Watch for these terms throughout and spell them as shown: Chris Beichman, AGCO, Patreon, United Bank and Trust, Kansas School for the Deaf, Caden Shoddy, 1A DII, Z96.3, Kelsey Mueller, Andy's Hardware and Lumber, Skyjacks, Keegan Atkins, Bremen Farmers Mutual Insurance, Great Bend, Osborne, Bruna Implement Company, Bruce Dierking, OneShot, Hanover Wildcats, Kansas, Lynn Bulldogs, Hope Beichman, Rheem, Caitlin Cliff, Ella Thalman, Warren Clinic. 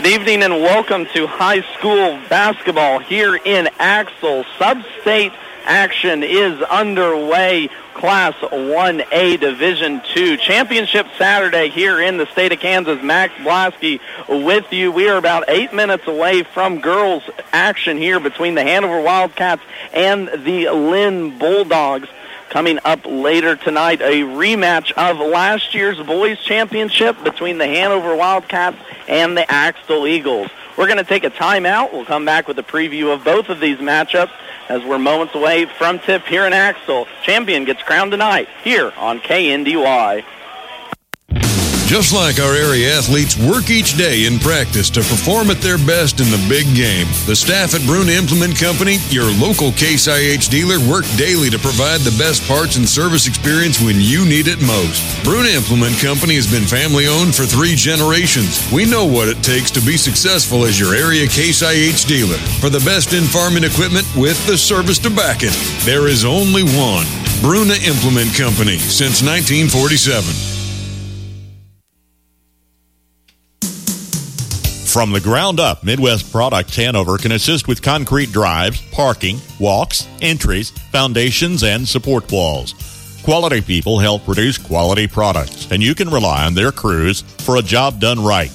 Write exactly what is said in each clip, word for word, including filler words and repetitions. Good evening and welcome to high school basketball here in Axtell. Sub-state action is underway. Class one A Division two Championship Saturday here in the state of Kansas. Max Blasky with you. We are about eight minutes away from girls action here between the Hanover Wildcats and the Lynn Bulldogs. Coming up later tonight, a rematch of last year's boys championship between the Hanover Wildcats and the Axel Eagles. We're going to take a timeout. We'll come back with a preview of both of these matchups as we're moments away from tip here in Axel. Champion gets crowned tonight here on K N D Y. Just like our area athletes work each day in practice to perform at their best in the big game, the staff at Bruna Implement Company, your local Case I H dealer, work daily to provide the best parts and service experience when you need it most. Bruna Implement Company has been family-owned for three generations. We know what it takes to be successful as your area Case I H dealer. For the best in farming equipment with the service to back it, there is only one. Bruna Implement Company, since nineteen forty-seven. From the ground up, Midwest Products Hanover can assist with concrete drives, parking, walks, entries, foundations, and support walls. Quality people help produce quality products, and you can rely on their crews for a job done right.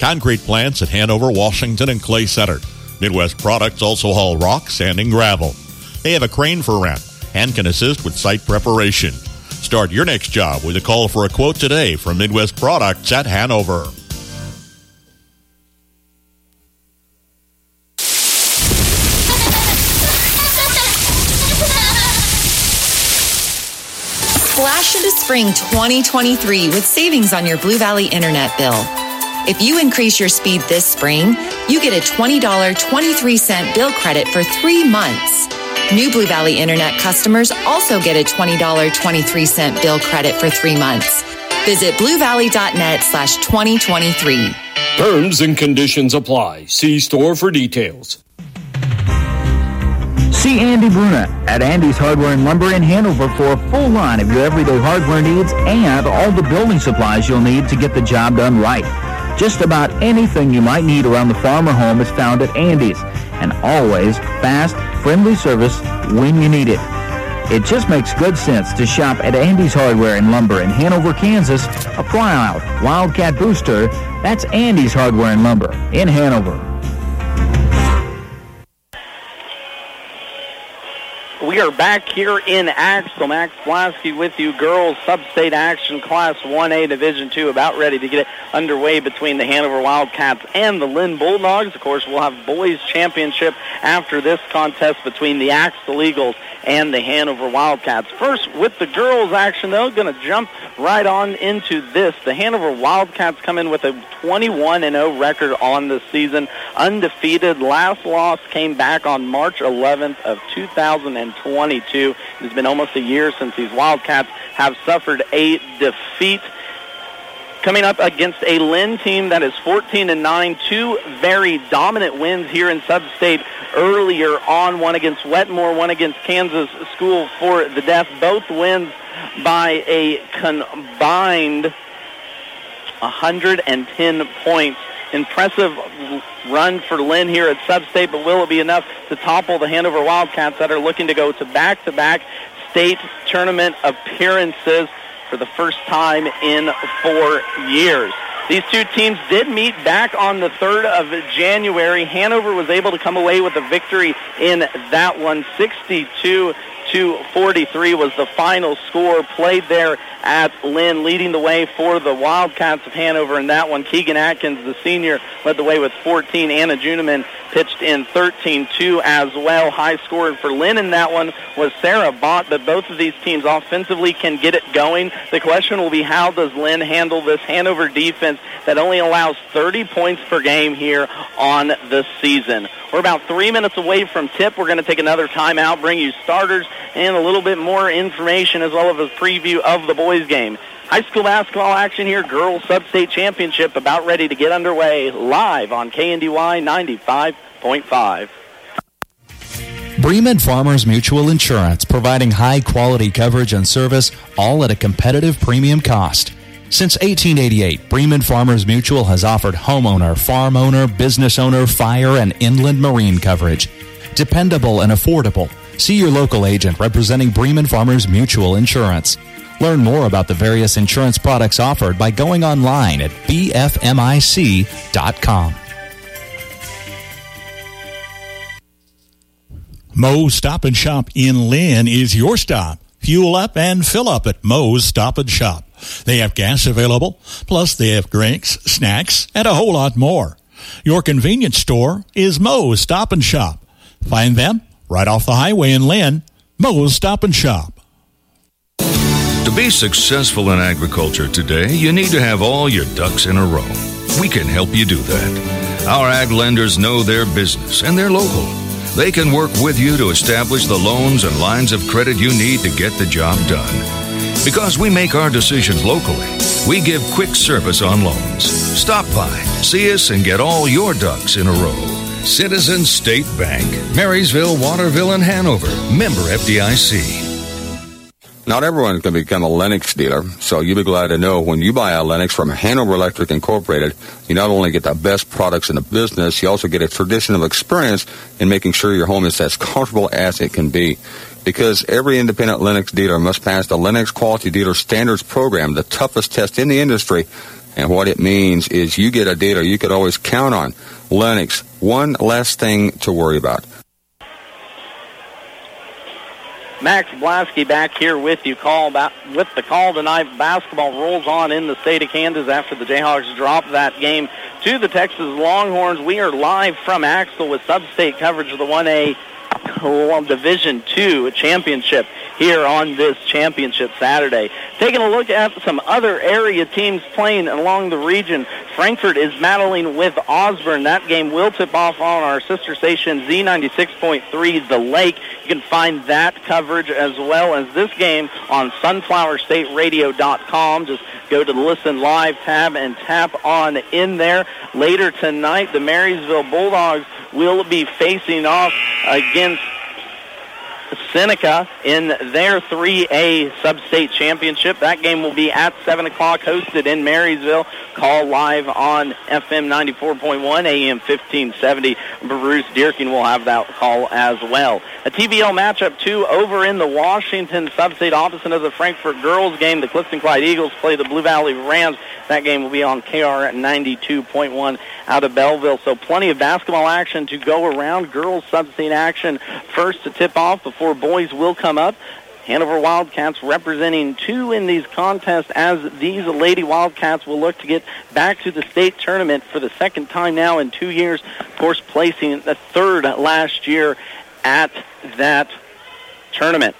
Concrete plants at Hanover, Washington, and Clay Center. Midwest Products also haul rock, sand, and gravel. They have a crane for rent and can assist with site preparation. Start your next job with a call for a quote today from Midwest Products at Hanover. Splash into spring twenty twenty-three with savings on your Blue Valley internet bill. If you increase your speed this spring, you get a twenty dollars and twenty-three cents bill credit for three months. New Blue Valley internet customers also get a twenty dollars and twenty-three cents bill credit for three months. Visit blue valley dot net slash twenty twenty-three. Terms and conditions apply. See store for details. See Andy Bruna at Andy's Hardware and Lumber in Hanover for a full line of your everyday hardware needs and all the building supplies you'll need to get the job done right. Just about anything you might need around the farm or home is found at Andy's, and always fast, friendly service when you need it. It just makes good sense to shop at Andy's Hardware and Lumber in Hanover, Kansas, a proud Wildcat booster. That's Andy's Hardware and Lumber in Hanover. We are back here in Axel. Max Blasky with you. Girls sub-state action, Class one A Division two, about ready to get underway between the Hanover Wildcats and the Lynn Bulldogs. Of course, we'll have boys championship after this contest between the Axel Eagles and the Hanover Wildcats. First, with the girls action, though, going to jump right on into this. The Hanover Wildcats come in with a twenty-one and oh record on the season, undefeated. Last loss came back on March eleventh of two thousand twenty-two. It's been almost a year since these Wildcats have suffered a defeat. Coming up against a Lynn team that is fourteen and nine, two very dominant wins here in sub-state earlier on, one against Wetmore, one against Kansas School for the Deaf. Both wins by a combined one hundred ten points. Impressive run for Lynn here at sub-state, but will it be enough to topple the Hanover Wildcats that are looking to go to back-to-back state tournament appearances for the first time in four years. These two teams did meet back on the third of January. Hanover was able to come away with a victory in that one. sixty-two to forty-three was the final score played there at Lynn, leading the way for the Wildcats of Hanover in that one. Keegan Atkins, the senior, led the way with fourteen. Anna Juneman pitched in thirteen two as well. High scorer for Lynn in that one was Sarah Bott, but both of these teams offensively can get it going. The question will be, how does Lynn handle this Hanover defense that only allows thirty points per game here on the season? We're about three minutes away from tip. We're going to take another timeout, bring you starters, and a little bit more information as well as a preview of the boys' game. High school basketball action here, girls sub-state championship about ready to get underway live on K N D Y ninety-five point five. Bremen Farmers Mutual Insurance, providing high-quality coverage and service, all at a competitive premium cost. Since eighteen eighty-eight, Bremen Farmers Mutual has offered homeowner, farm owner, business owner, fire, and inland marine coverage. Dependable and affordable. See your local agent representing Bremen Farmers Mutual Insurance. Learn more about the various insurance products offered by going online at b f m i c dot com. Mo's Stop and Shop in Lynn is your stop. Fuel up and fill up at Mo's Stop and Shop. They have gas available, plus they have drinks, snacks, and a whole lot more. Your convenience store is Mo's Stop and Shop. Find them right off the highway in Lynn. Mo's Stop and Shop. To be successful in agriculture today, you need to have all your ducks in a row. We can help you do that. Our ag lenders know their business, and they're local. They can work with you to establish the loans and lines of credit you need to get the job done. Because we make our decisions locally, we give quick service on loans. Stop by, see us, and get all your ducks in a row. Citizen State Bank, Marysville, Waterville, and Hanover. Member F D I C. Not everyone can become a Lennox dealer, so you'll be glad to know when you buy a Lennox from Hanover Electric Incorporated, you not only get the best products in the business, you also get a tradition of experience in making sure your home is as comfortable as it can be. Because every independent Lennox dealer must pass the Lennox Quality Dealer Standards Program, the toughest test in the industry, and what it means is you get a dealer you could always count on. Lennox, one less thing to worry about. Max Blasky back here with you. Call about, with the call tonight, basketball rolls on in the state of Kansas after the Jayhawks dropped that game to the Texas Longhorns. We are live from Axtell with sub-state coverage of the one A Division two championship here on this championship Saturday. Taking a look at some other area teams playing along the region. Frankfort is battling with Osborne. That game will tip off on our sister station Z ninety-six point three, The Lake. You can find that coverage as well as this game on sunflower state radio dot com. Just go to the Listen Live tab and tap on in there. Later tonight, the Marysville Bulldogs will be facing off against Seneca in their three A sub-state championship. That game will be at seven o'clock, hosted in Marysville. Call live on F M ninety-four point one, A M fifteen seventy. Bruce Dierking will have that call as well. A T V L matchup, two over in the Washington sub-state opposite of the Frankfort girls game. The Clifton Clyde Eagles play the Blue Valley Rams. That game will be on K R ninety-two point one out of Belleville. So plenty of basketball action to go around. Girls sub-state action first to tip off before boys will come up. Hanover Wildcats representing two in these contests as these Lady Wildcats will look to get back to the state tournament for the second time now in two years. Of course, placing the third last year at that tournament.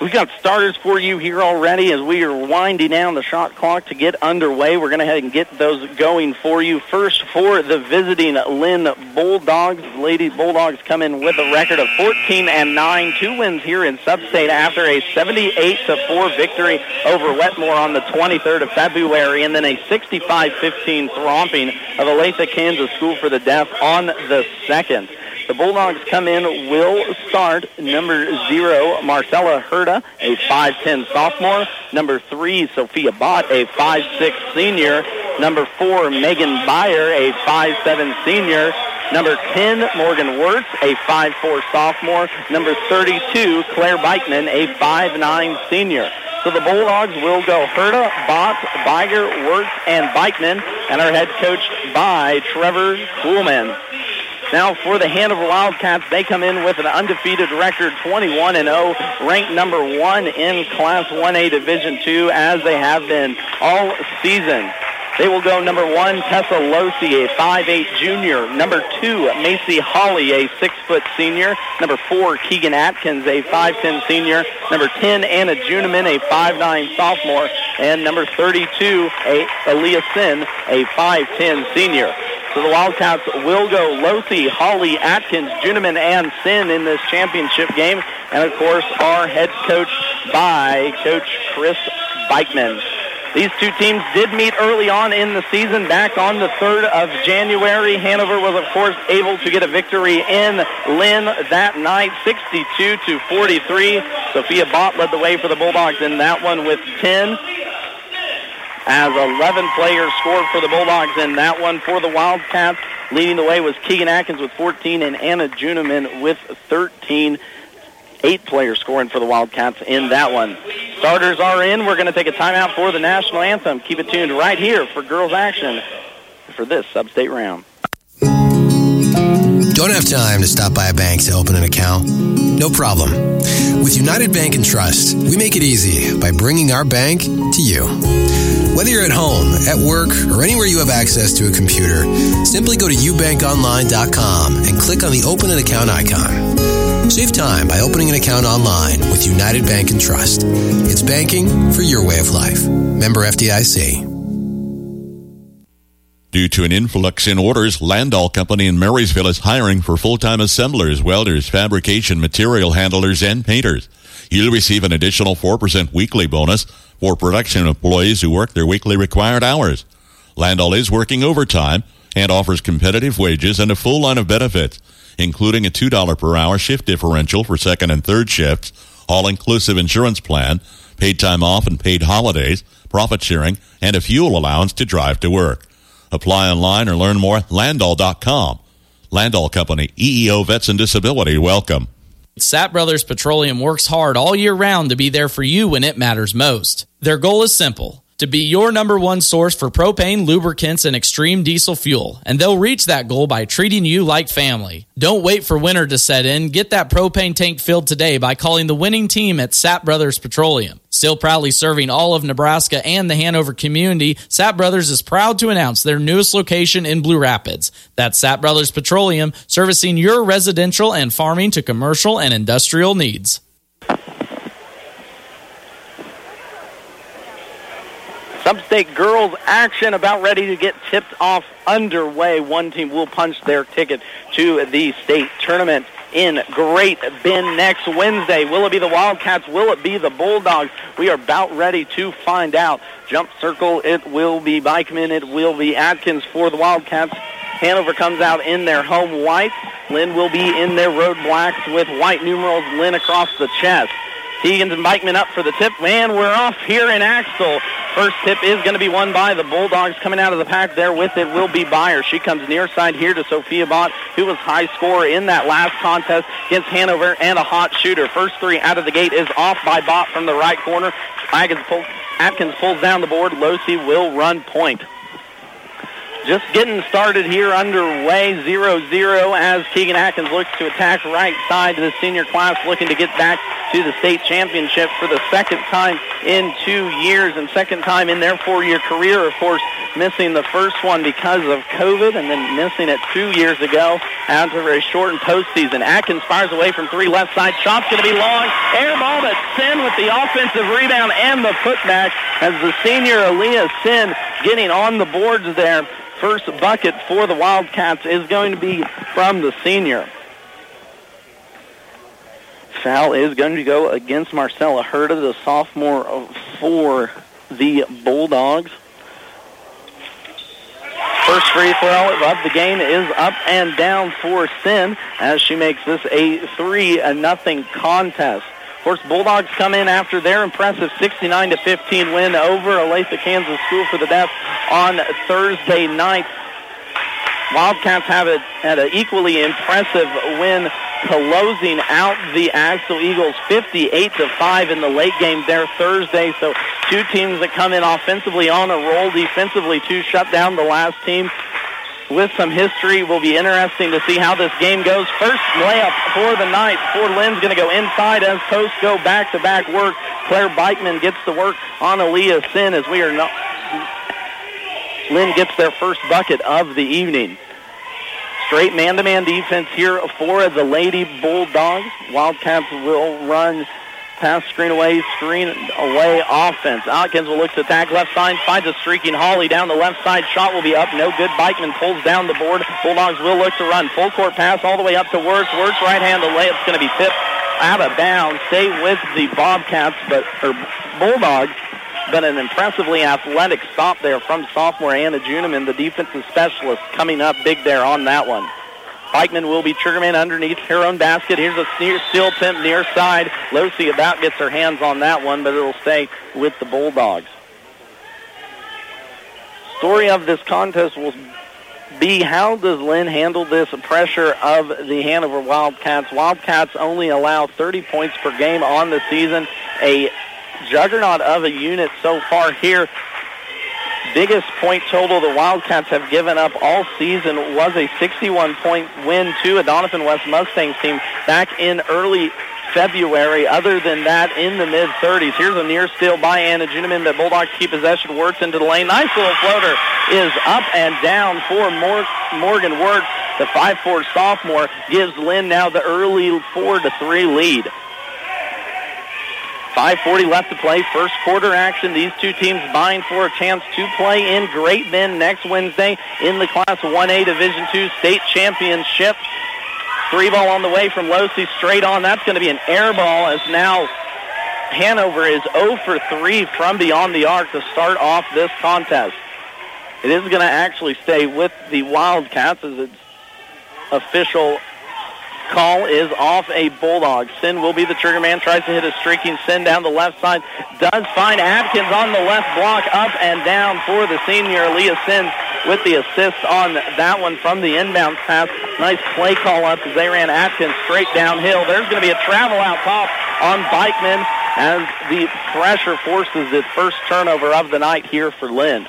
We've got starters for you here already as we are winding down the shot clock to get underway. We're going to head and get those going for you. First, for the visiting Lynn Bulldogs. Lady Bulldogs come in with a record of fourteen and nine. Two wins here in sub-state after a seventy-eight to four victory over Wetmore on the twenty-third of February, and then a sixty-five fifteen thromping of Olathe, Kansas School for the Deaf on the second. The Bulldogs come in, will start number zero, Marcella Herda, a five ten sophomore. Number three, Sophia Bott, a five six senior. Number four, Megan Beyer, a five seven senior. Number ten, Morgan Wirtz, a five four sophomore. Number thirty-two, Claire Bikman, a five nine senior. So the Bulldogs will go Herda, Bott, Beyer, Wirtz, and Bikman, and are head coached by Trevor Kuhlman. Now for the Hanover Wildcats, they come in with an undefeated record, twenty-one and oh, ranked number one in Class one A Division two, as they have been all season. They will go number one, Tessa Lothi, a five eight junior. Number two, Macy Holly, a six foot senior. Number four, Keegan Atkins, a five ten senior. Number ten, Anna Juneman, a five nine sophomore. And number thirty-two, a Aaliyah Sin, a five ten senior. So the Wildcats will go Lothi, Holly, Atkins, Juneman, and Sin in this championship game. And, of course, are head coached by Coach Chris Beichman. These two teams did meet early on in the season, back on the third of January. Hanover was, of course, able to get a victory in Lynn that night, sixty-two to forty-three. Sophia Bott led the way for the Bulldogs in that one with ten. as eleven players scored for the Bulldogs in that one. For the Wildcats, leading the way was Keegan Atkins with fourteen and Anna Juneman with thirteen. Eight players scoring for the Wildcats in that one. Starters are in. We're going to take a timeout for the national anthem. Keep it tuned right here for Girls Action for this Sub-State Round. Don't have time to stop by a bank to open an account? No problem. With United Bank and Trust, we make it easy by bringing our bank to you. Whether you're at home, at work, or anywhere you have access to a computer, simply go to u bank online dot com and click on the Open an Account icon. Save time by opening an account online with United Bank and Trust. It's banking for your way of life. Member F D I C. Due to an influx in orders, Landall Company in Marysville is hiring for full-time assemblers, welders, fabrication, material handlers, and painters. You'll receive an additional four percent weekly bonus for production employees who work their weekly required hours. Landall is working overtime and offers competitive wages and a full line of benefits, including a two dollars per hour shift differential for second and third shifts, all-inclusive insurance plan, paid time off and paid holidays, profit sharing, and a fuel allowance to drive to work. Apply online or learn more at landall dot com. Landall Company, E E O Vets and Disability, welcome. Sapp Brothers Petroleum works hard all year round to be there for you when it matters most. Their goal is simple, to be your number one source for propane, lubricants, and extreme diesel fuel. And they'll reach that goal by treating you like family. Don't wait for winter to set in. Get that propane tank filled today by calling the winning team at Sapp Brothers Petroleum. Still proudly serving all of Nebraska and the Hanover community, Sapp Brothers is proud to announce their newest location in Blue Rapids. That's Sapp Brothers Petroleum, servicing your residential and farming to commercial and industrial needs. Sub-state girls action about ready to get tipped off underway. One team will punch their ticket to the state tournament in Great Bend next Wednesday. Will it be the Wildcats? Will it be the Bulldogs? We are about ready to find out. Jump circle, it will be Beichman. It will be Atkins for the Wildcats. Hanover comes out in their home white. Lynn will be in their road blacks with white numerals. Lynn across the chest. Higgins and Beichman up for the tip. Man, we're off here in Axtell. First tip is going to be won by the Bulldogs. Coming out of the pack there with it will be Beyer. She comes near side here to Sophia Bott, who was high scorer in that last contest against Hanover and a hot shooter. First three out of the gate is off by Bott from the right corner. Atkins pulls, Atkins pulls down the board. Losey will run point. Just getting started here underway, zero zero, as Keegan Atkins looks to attack right side to the senior class, looking to get back to the state championship for the second time in two years and second time in their four-year career, of course, missing the first one because of COVID and then missing it two years ago after a very shortened postseason. Atkins fires away from three left side. Shot's going to be long. Air ball to Sin with the offensive rebound and the putback as the senior Aaliyah Sin getting on the boards there. First bucket for the Wildcats is going to be from the senior. Foul is going to go against Marcella Herda, the sophomore for the Bulldogs. First free throw of the game is up and down for Sin as she makes this a three nothing contest. Of course, Bulldogs come in after their impressive sixty-nine to fifteen win over Olathe, Kansas School for the Deaf on Thursday night. Wildcats have a, had an equally impressive win, closing out the Axel Eagles fifty-eight to five in the late game there Thursday. So two teams that come in offensively on a roll, defensively to shut down the last team. With some history, will be interesting to see how this game goes. First layup for the night for Lynn's going to go inside as posts go back-to-back work. Claire Bikman gets the work on Aaliyah Sin as we are not... Lynn gets their first bucket of the evening. Straight man-to-man defense here for the Lady Bulldogs. Wildcats will run pass, screen away, screen away offense. Atkins will look to attack left side, finds a streaking Holly down the left side. Shot will be up, no good. Beichman pulls down the board. Bulldogs will look to run. Full court pass all the way up to Wirtz. Wirtz right hand, the layup's going to be tipped out of bounds. Stay with the Bobcats, but or Bulldogs, but an impressively athletic stop there from sophomore Anna Juneman, the defensive specialist, coming up big there on that one. Beichman will be triggerman underneath her own basket. Here's a near, still pimp near side. Losi about gets her hands on that one, but it'll stay with the Bulldogs. story of this contest will be how does Lynn handle this pressure of the Hanover Wildcats. Wildcats only allow thirty points per game on the season. A juggernaut of a unit so far here. Biggest point total the Wildcats have given up all season was a sixty-one point win to a Donovan West Mustangs team back in early February. Other than that, in the mid-thirties. Here's a near steal by Anna Juneman, but Bulldogs keep possession. Wirtz into the lane. Nice little floater is up and down for Mor- Morgan Wirtz. The five foot four sophomore gives Lynn now the early four to three lead. five forty left to play. First quarter action. These two teams vying for a chance to play in Great Bend next Wednesday in the Class one A Division two State Championship. Three ball on the way from Losey, straight on. That's going to be an air ball as now Hanover is zero for three from beyond the arc to start off this contest. It is going to actually stay with the Wildcats as its official call is off a Bulldog. Sin will be the trigger man, tries to hit a streaking Sin down the left side, does find Atkins on the left block, up and down for the senior Aaliyah Sin with the assist on that one from the inbound pass. Nice play call up as they ran Atkins straight downhill. There's going to be a travel out top on Bikman as the pressure forces the first turnover of the night here for Lynn.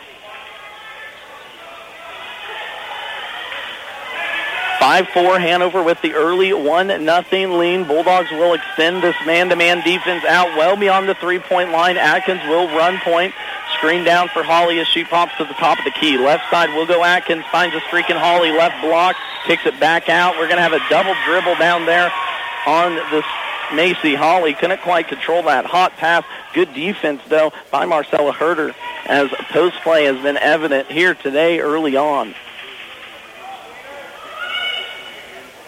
five four Hanover with the early one nothing lead. Bulldogs will extend this man-to-man defense out well beyond the three-point line. Atkins will run point. Screen down for Holly as she pops to the top of the key. Left side will go Atkins, finds a streaking Holly, left block, kicks it back out. We're going to have a double dribble down there on this Macy Holly. Couldn't quite control that hot pass. Good defense, though, by Marcella Herda, as post play has been evident here today early on.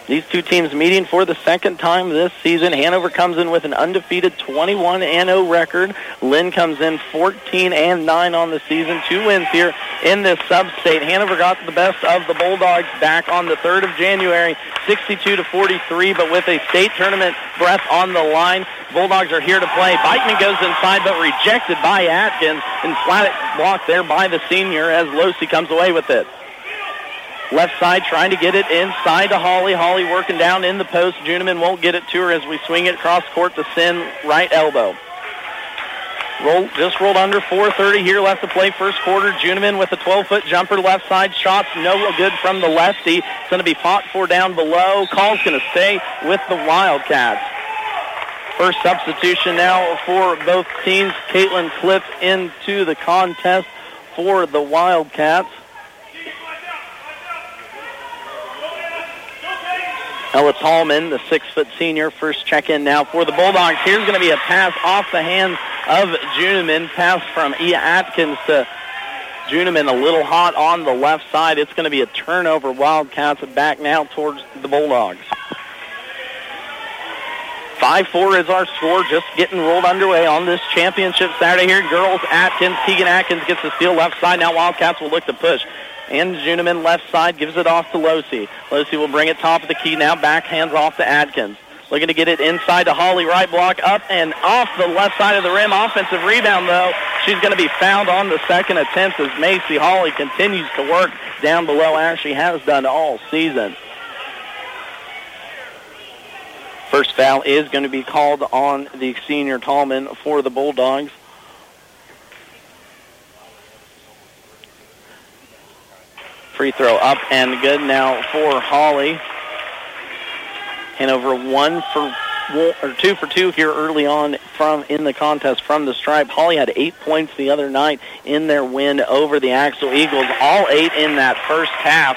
These two teams meeting for the second time this season. Hanover comes in with an undefeated twenty-one and oh record. Lynn comes in fourteen and nine on the season. Two wins here in this sub-state. Hanover got the best of the Bulldogs back on the third of January, sixty-two to forty-three, but with a state tournament breath on the line. Bulldogs are here to play. Beichman goes inside, but rejected by Atkins, and flat blocked there by the senior as Losey comes away with it. Left side trying to get it inside to Holly. Holly working down in the post. Juneman won't get it to her as we swing it cross court to Sin, right elbow. Roll, just rolled under four thirty here left to play first quarter. Juneman with a twelve foot jumper left side. Shots no good from the lefty. It's going to be fought for down below. Call's going to stay with the Wildcats. First substitution now for both teams. Caitlin Cliff into the contest for the Wildcats. Ella Thalman, the six foot senior, first check-in now for the Bulldogs. Here's going to be a pass off the hands of Juneman. Pass from E. Atkins to Juneman, a little hot on the left side. It's going to be a turnover. Wildcats back now towards the Bulldogs. five four is our score, just getting rolled underway on this championship Saturday here. Girls, Atkins, Keegan Atkins gets the steal left side. Now Wildcats will look to push. And Juneman left side gives it off to Losey. Losey will bring it top of the key now. Back hands off to Atkins. Looking to get it inside to Holly. Right block up and off the left side of the rim. Offensive rebound, though. She's going to be fouled on the second attempt as Macy Holly continues to work down below as she has done all season. First foul is going to be called on the senior Thalman for the Bulldogs. Free throw up and good now for Holly. Hanover one for or two for two here early on from in the contest from the stripe. Holly had eight points the other night in their win over the Axel Eagles. All eight in that first half.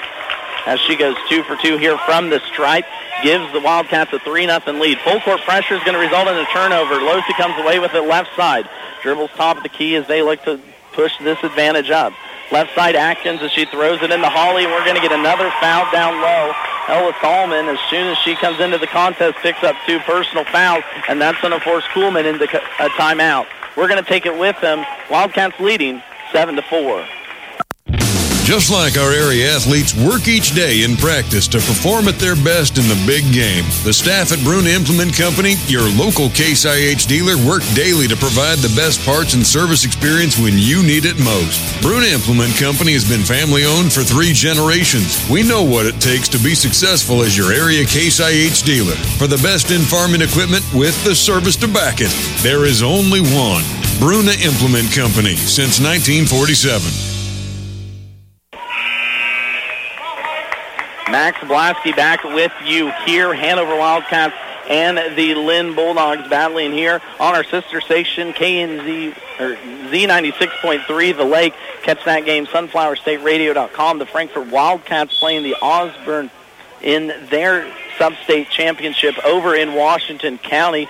As she goes two for two here from the stripe, gives the Wildcats a three nothing lead. Full court pressure is going to result in a turnover. Losey comes away with it left side. Dribbles top of the key as they look to push this advantage up. Left side Atkins as she throws it into Holly. We're going to get another foul down low. Ella Thalman, as soon as she comes into the contest, picks up two personal fouls, and that's going to force Kuhlman into a timeout. We're going to take it with them. Wildcats leading seven to four. Just like our area athletes work each day in practice to perform at their best in the big game, the staff at Bruna Implement Company, your local Case I H dealer, work daily to provide the best parts and service experience when you need it most. Bruna Implement Company has been family-owned for three generations. We know what it takes to be successful as your area Case I H dealer. For the best in farming equipment with the service to back it, there is only one. Bruna Implement Company, since nineteen forty-seven. Max Blasky back with you here. Hanover Wildcats and the Lynn Bulldogs battling here on our sister station, K N Z, or Z ninety-six point three, The Lake. Catch that game, sunflower state radio dot com. The Frankfort Wildcats playing the Osborne in their sub-state championship over in Washington County.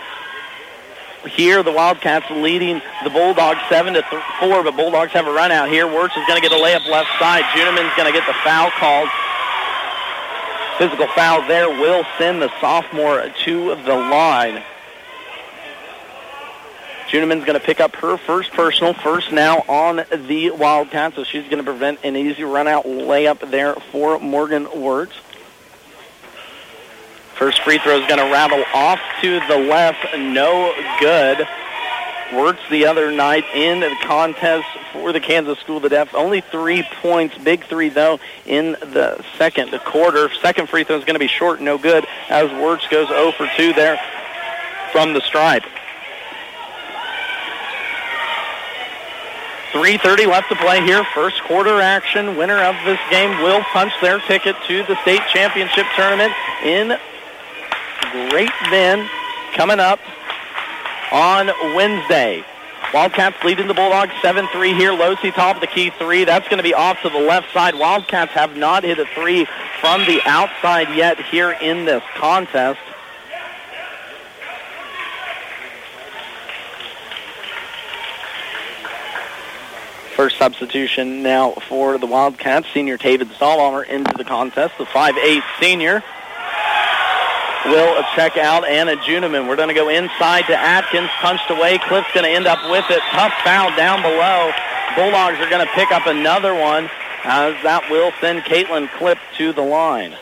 Here, the Wildcats leading the Bulldogs seven to four, but Bulldogs have a run out here. Wirtz is going to get a layup left side. Juneman's going to get the foul called. Physical foul there will send the sophomore to the line. Juneman's going to pick up her first personal, first now on the Wildcats, so she's going to prevent an easy run-out layup there for Morgan Wirtz. First free throw is going to rattle off to the left, no good. Wirtz the other night in the contest for the Kansas School to Deaf. Only three points. Big three, though, in the second quarter. Second free throw is going to be short, no good, as Wirtz goes zero for two there from the stripe. three thirty left to play here. First quarter action. Winner of this game will punch their ticket to the state championship tournament in Great Bend coming up on Wednesday. Wildcats leading the Bulldogs seven three here. Lothi top of the key three. That's going to be off to the left side. Wildcats have not hit a three from the outside yet here in this contest. First substitution now for the Wildcats. Senior Taven Stahlbommer into the contest. The five eight senior will check out Anna Juneman. We're going to go inside to Atkins. Punched away. Cliff's going to end up with it. Tough foul down below. Bulldogs are going to pick up another one, as that will send Caitlin Cliff to the line.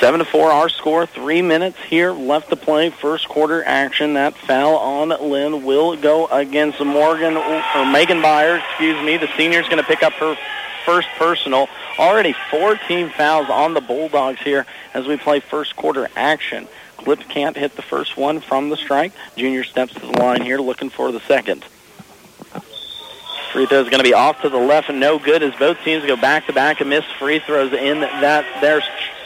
seven to four our score, three minutes here left to play, first quarter action. That foul on Lynn will go against Morgan, or Megan Beyer, excuse me. The senior's going to pick up her first personal. Already four team fouls on the Bulldogs here as we play first quarter action. Clip can't hit the first one from the strike. Junior steps to the line here looking for the second. Free throw is going to be off to the left and no good, as both teams go back-to-back and miss free throws in that their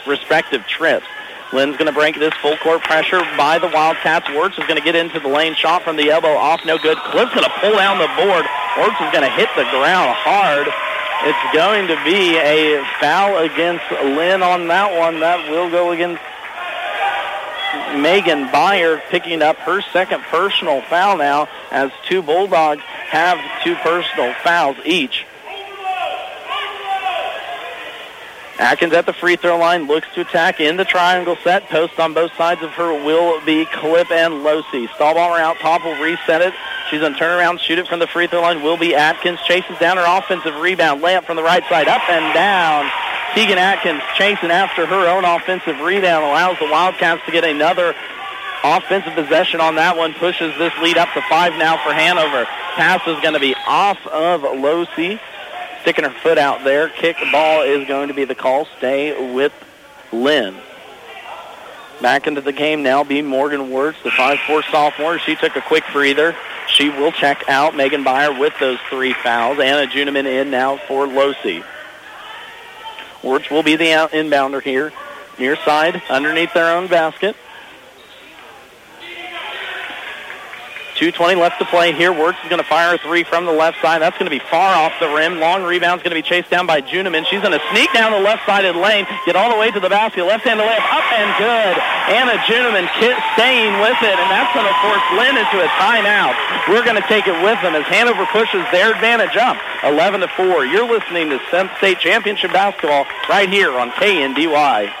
respective trips. Lynn's going to break this full-court pressure by the Wildcats. Wirtz is going to get into the lane. Shot from the elbow off, no good. Cliff's going to pull down the board. Wirtz is going to hit the ground hard. It's going to be a foul against Lynn on that one. That will go against Megan Beyer, picking up her second personal foul now, as two Bulldogs have two personal fouls each. Atkins at the free throw line, looks to attack in the triangle set. Post on both sides of her will be Clip and Lothi. Stahlbommer out top will reset it. She's on turnaround, shoot it from the free throw line, will be Atkins. Chases down her offensive rebound. Layup from the right side, up and down. Keegan Atkins chasing after her own offensive rebound. Allows the Wildcats to get another offensive possession on that one. Pushes this lead up to five now for Hanover. Pass is going to be off of Lothi. Sticking her foot out there. Kick ball is going to be the call. Stay with Lynn. Back into the game now be Morgan Wirtz, the five four sophomore. She took a quick breather. She will check out. Megan Beyer with those three fouls. Anna Juneman in now for Lothi. Wirtz will be the out- inbounder here. Near side, underneath their own basket. two twenty left to play here. Wirtz is going to fire a three from the left side. That's going to be far off the rim. Long rebound's going to be chased down by Juneman. She's going to sneak down the left-sided lane, get all the way to the basket. Left-handed layup, up and good. Anna Juneman staying with it, and that's going to force Lynn into a timeout. We're going to take it with them as Hanover pushes their advantage up, eleven to four. You're listening to State Championship Basketball right here on K N D Y.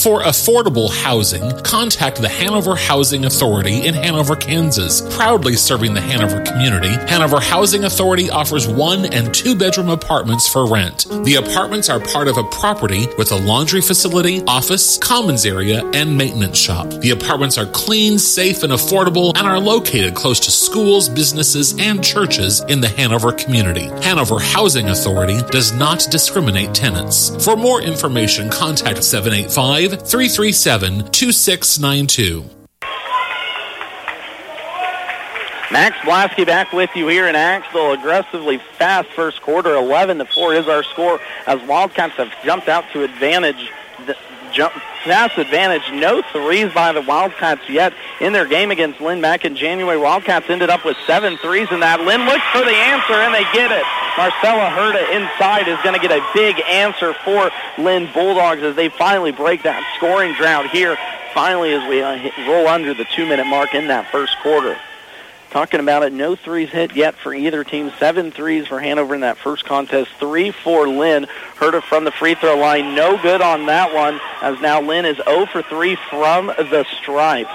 For affordable housing, contact the Hanover Housing Authority in Hanover, Kansas. Proudly serving the Hanover community, Hanover Housing Authority offers one and two bedroom apartments for rent. The apartments are part of a property with a laundry facility, office, commons area, and maintenance shop. The apartments are clean, safe, and affordable, and are located close to schools, businesses, and churches in the Hanover community. Hanover Housing Authority does not discriminate tenants. For more information, contact seven eight five, three three seven, two six nine two. Max Blasky back with you here in Axel. Aggressively fast first quarter. eleven to four is our score as Wildcats have jumped out to advantage. The jump pass advantage. No threes by the Wildcats yet in their game against Lynn back in January. Wildcats ended up with seven threes in that. Lynn looks for the answer and they get it. Marcella Herda inside is going to get a big answer for Lynn Bulldogs as they finally break that scoring drought here. Finally, as we roll under the two-minute mark in that first quarter. Talking about it, no threes hit yet for either team. Seven threes for Hanover in that first contest. Three for Lynn. Herda from the free throw line. No good on that one, as now Lynn is zero for three from the stripe.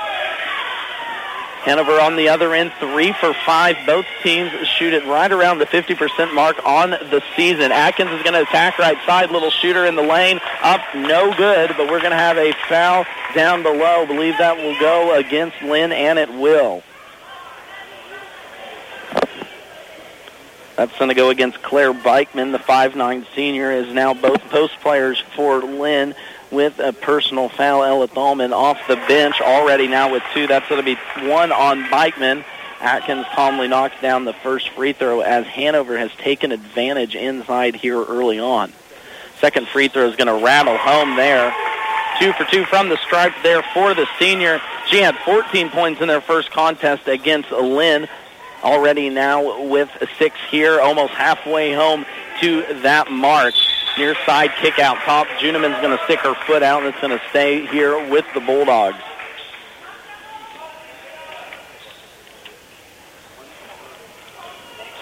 Hanover on the other end, three for five. Both teams shoot it right around the fifty percent mark on the season. Atkins is going to attack right side. Little shooter in the lane. Up, no good, but we're going to have a foul down below. I believe that will go against Lynn, and it will. That's going to go against Claire Bikman, the five nine senior, is now both post players for Lynn with a personal foul. Ella Thalman off the bench already now with two. That's going to be one on Bikman. Atkins calmly knocks down the first free throw as Hanover has taken advantage inside here early on. Second free throw is going to rattle home there. Two for two from the stripe there for the senior. She had fourteen points in their first contest against Lynn. Already now with six here, almost halfway home to that mark. Near side kick out top. Juneman's going to stick her foot out, and it's going to stay here with the Bulldogs.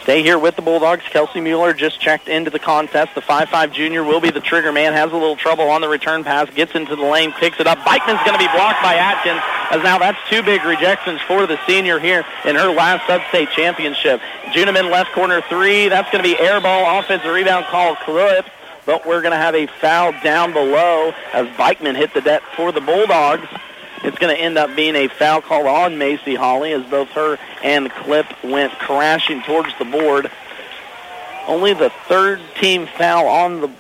Stay here with the Bulldogs. Kelsey Mueller just checked into the contest. The five five junior will be the trigger man. Has a little trouble on the return pass. Gets into the lane. Picks it up. Beichman's going to be blocked by Atkins. As now that's two big rejections for the senior here in her last sub-state championship. Juneman left corner three. That's going to be air ball. Offensive rebound call clipped. But we're going to have a foul down below as Beichman hit the net for the Bulldogs. It's going to end up being a foul call on Macy Holly as both her and Clip went crashing towards the board. Only the third team foul on the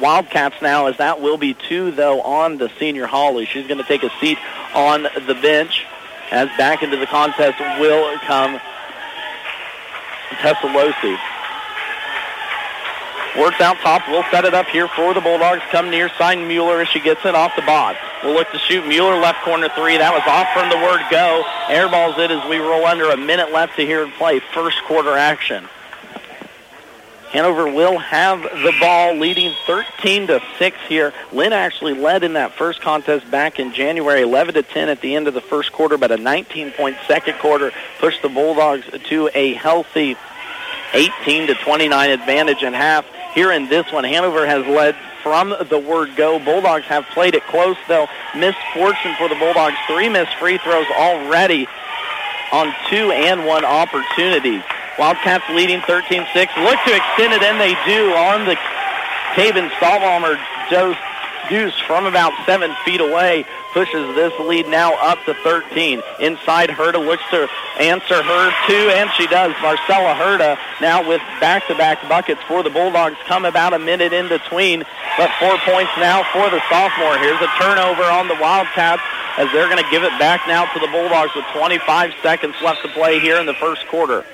Wildcats now, as that will be two, though, on the senior Holly. She's going to take a seat on the bench as back into the contest will come Tessa Lothi. Works out top. We'll set it up here for the Bulldogs. Come near side Mueller as she gets it off the box. We'll look to shoot. Mueller left corner three. That was off from the word go. Airballs it as we roll under a minute left to here and play first quarter action. Hanover will have the ball, leading thirteen to six here. Lynn actually led in that first contest back in January, eleven to ten at the end of the first quarter, but a nineteen-point second quarter pushed the Bulldogs to a healthy eighteen to twenty-nine advantage in half. Here in this one, Hanover has led from the word go. Bulldogs have played it close, though. Misfortune for the Bulldogs. Three missed free throws already on two and one opportunities. Wildcats leading thirteen six. Look to extend it, and they do on the Taven Stahlbommer deuce from about seven feet away. Pushes this lead now up to thirteen. Inside, Herda looks to answer her two, and she does. Marcella Herda now with back-to-back buckets for the Bulldogs, come about a minute in between, but four points now for the sophomore. Here's a turnover on the Wildcats as they're going to give it back now to the Bulldogs with twenty-five seconds left to play here in the first quarter.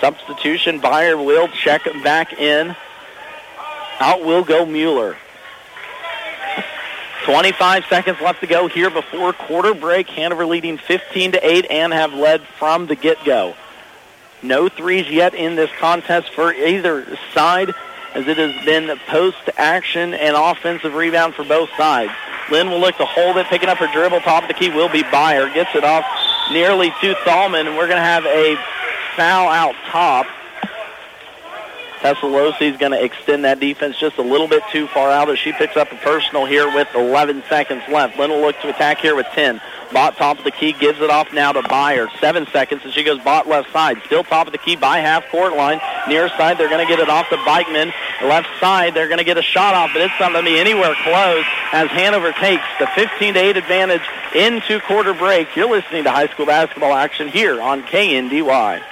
Substitution, Beyer will check back in. Out will go Mueller. twenty-five seconds left to go here before quarter break. Hanover leading fifteen to eight and have led from the get-go. No threes yet in this contest for either side, as it has been post-action and offensive rebound for both sides. Lynn will look to hold it, picking up her dribble. Top of the key will be Beyer. Gets it off nearly to Thalman, and we're going to have a foul out top. Tessa Lothi is going to extend that defense just a little bit too far out as she picks up a personal here with eleven seconds left. Lynn will look to attack here with ten. Bott top of the key, gives it off now to Beyer. Seven seconds, and she goes Bott left side. Still top of the key by half-court line. Near side, they're going to get it off to Beichman. Left side, they're going to get a shot off, but it's not going to be anywhere close as Hanover takes the fifteen to eight advantage into quarter break. You're listening to high school basketball action here on K N D Y.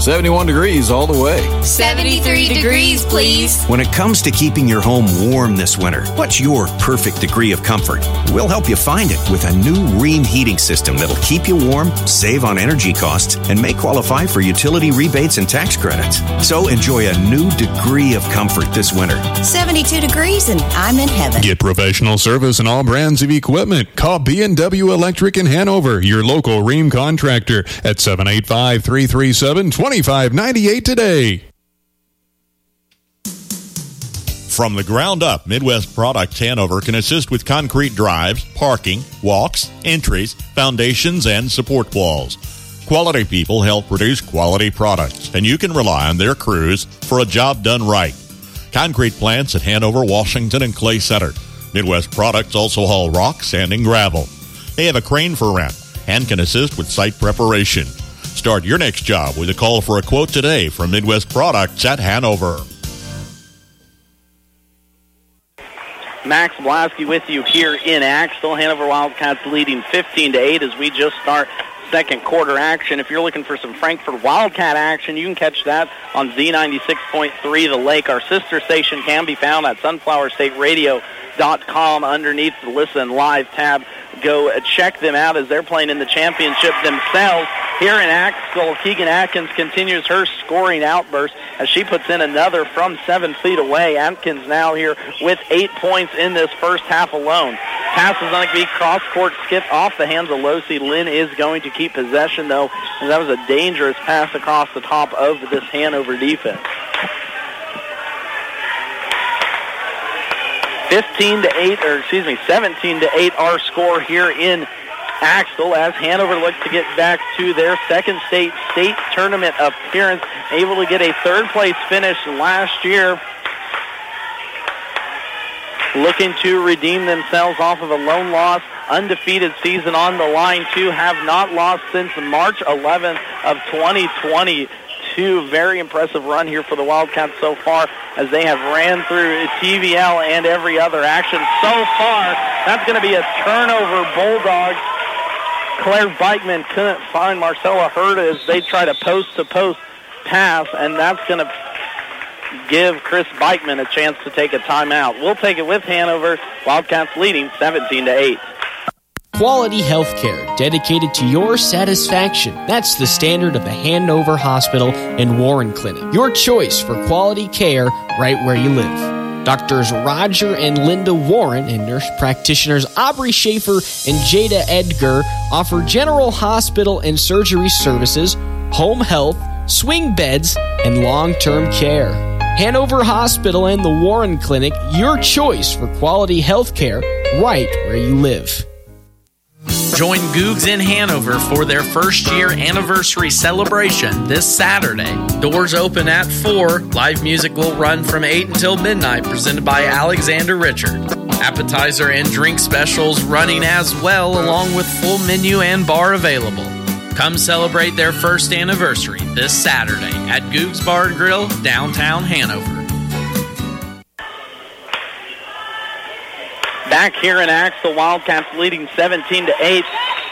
seventy-one degrees all the way. seventy-three degrees, please. When it comes to keeping your home warm this winter, what's your perfect degree of comfort? We'll help you find it with a new Rheem heating system that'll keep you warm, save on energy costs, and may qualify for utility rebates and tax credits. So enjoy a new degree of comfort this winter. seventy-two degrees and I'm in heaven. Get professional service and all brands of equipment. Call B and W Electric in Hanover, your local Rheem contractor, at seven eight five, three three seven, two zero zero zero. twenty-five ninety-eight today. From the ground up, Midwest Products Hanover can assist with concrete drives, parking, walks, entries, foundations, and support walls. Quality people help produce quality products, and you can rely on their crews for a job done right. Concrete plants at Hanover, Washington, and Clay Center. Midwest Products also haul rock, sand, and gravel. They have a crane for rent and can assist with site preparation. Start your next job with a call for a quote today from Midwest Products at Hanover. Max Blasky with you here in Axtell. Hanover Wildcats leading fifteen to eight as we just start second quarter action. If you're looking for some Frankfort Wildcat action, you can catch that on Z ninety-six point three The Lake. Our sister station can be found at sunflower state radio dot com underneath the Listen Live tab. Go check them out as they're playing in the championship themselves. Here in Axel, Keegan Atkins continues her scoring outburst as she puts in another from seven feet away. Atkins now here with eight points in this first half alone. Pass is going to be cross-court skip off the hands of Lothi. Lynn is going to keep possession, though, and that was a dangerous pass across the top of this Hanover defense. fifteen to eight, or excuse me, seventeen to eight our score here in Axel as Hanover looks to get back to their second state state tournament appearance, able to get a third place finish last year, looking to redeem themselves off of a lone loss, undefeated season on the line too, have not lost since March eleventh of twenty twenty. Very impressive run here for the Wildcats so far as they have ran through T V L and every other action so far. That's going to be a turnover, Bulldogs. Claire Bikman couldn't find Marcella Herda as they try to post-to-post pass, and that's going to give Chris Beichman a chance to take a timeout. We'll take it with Hanover. Wildcats leading seventeen to eight. Quality health care dedicated to your satisfaction. That's the standard of the Hanover Hospital and Warren Clinic. Your choice for quality care right where you live. Doctors Roger and Linda Warren and nurse practitioners Aubrey Schaefer and Jada Edgar offer general hospital and surgery services, home health, swing beds, and long-term care. Hanover Hospital and the Warren Clinic, your choice for quality health care right where you live. Join Googs in Hanover for their first year anniversary celebration this Saturday. Doors open at four. Live music will run from eight until midnight, presented by Alexander Richard. Appetizer and drink specials running as well, along with full menu and bar available. Come celebrate their first anniversary this Saturday at Googs Bar and Grill, downtown Hanover. Back here in Axel, Wildcats leading seventeen to eight.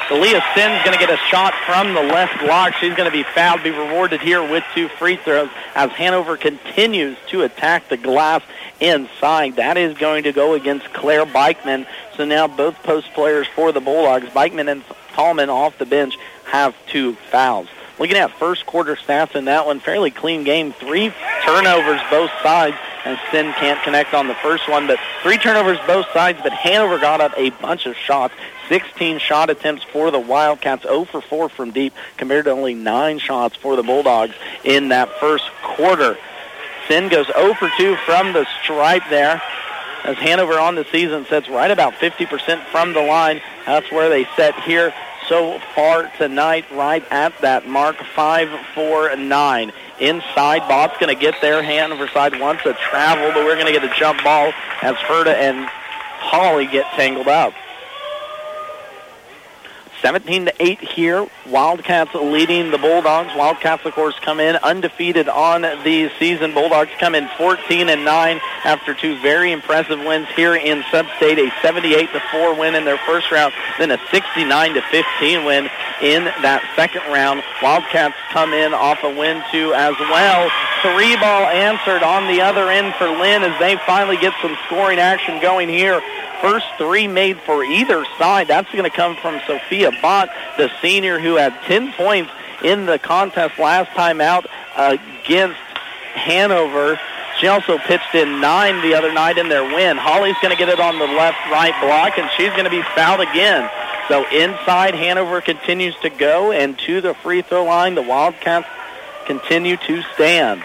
Aaliyah Sin's going to get a shot from the left block. She's going to be fouled, be rewarded here with two free throws as Hanover continues to attack the glass inside. That is going to go against Claire Bikman. So now both post players for the Bulldogs, Beichman and Thalman off the bench, have two fouls. Looking at first quarter stats in that one, fairly clean game. Three turnovers both sides, and Sin can't connect on the first one, but three turnovers both sides, but Hanover got up a bunch of shots. sixteen shot attempts for the Wildcats, zero for four from deep, compared to only nine shots for the Bulldogs in that first quarter. Sin goes zero for two from the stripe there, as Hanover on the season sets right about fifty percent from the line. That's where they set here so far tonight, right at that mark, five for nine. inside. Bott's going to get their hand over side once. A travel, but we're going to get a jump ball as Herda and Holly get tangled up. seventeen to eight here. Wildcats leading the Bulldogs. Wildcats, of course, come in undefeated on the season. Bulldogs come in fourteen and nine after two very impressive wins here in Sub-State. A seventy-eight to four win in their first round, then a sixty-nine to fifteen win in that second round. Wildcats come in off a win two as well. Three ball answered on the other end for Lynn as they finally get some scoring action going here. First three made for either side. That's going to come from Sophia Bott, the senior who had ten points in the contest last time out against Hanover. She also pitched in nine the other night in their win. Holly's going to get it on the left-right block, and she's going to be fouled again. So inside, Hanover continues to go, and to the free throw line, the Wildcats continue to stand.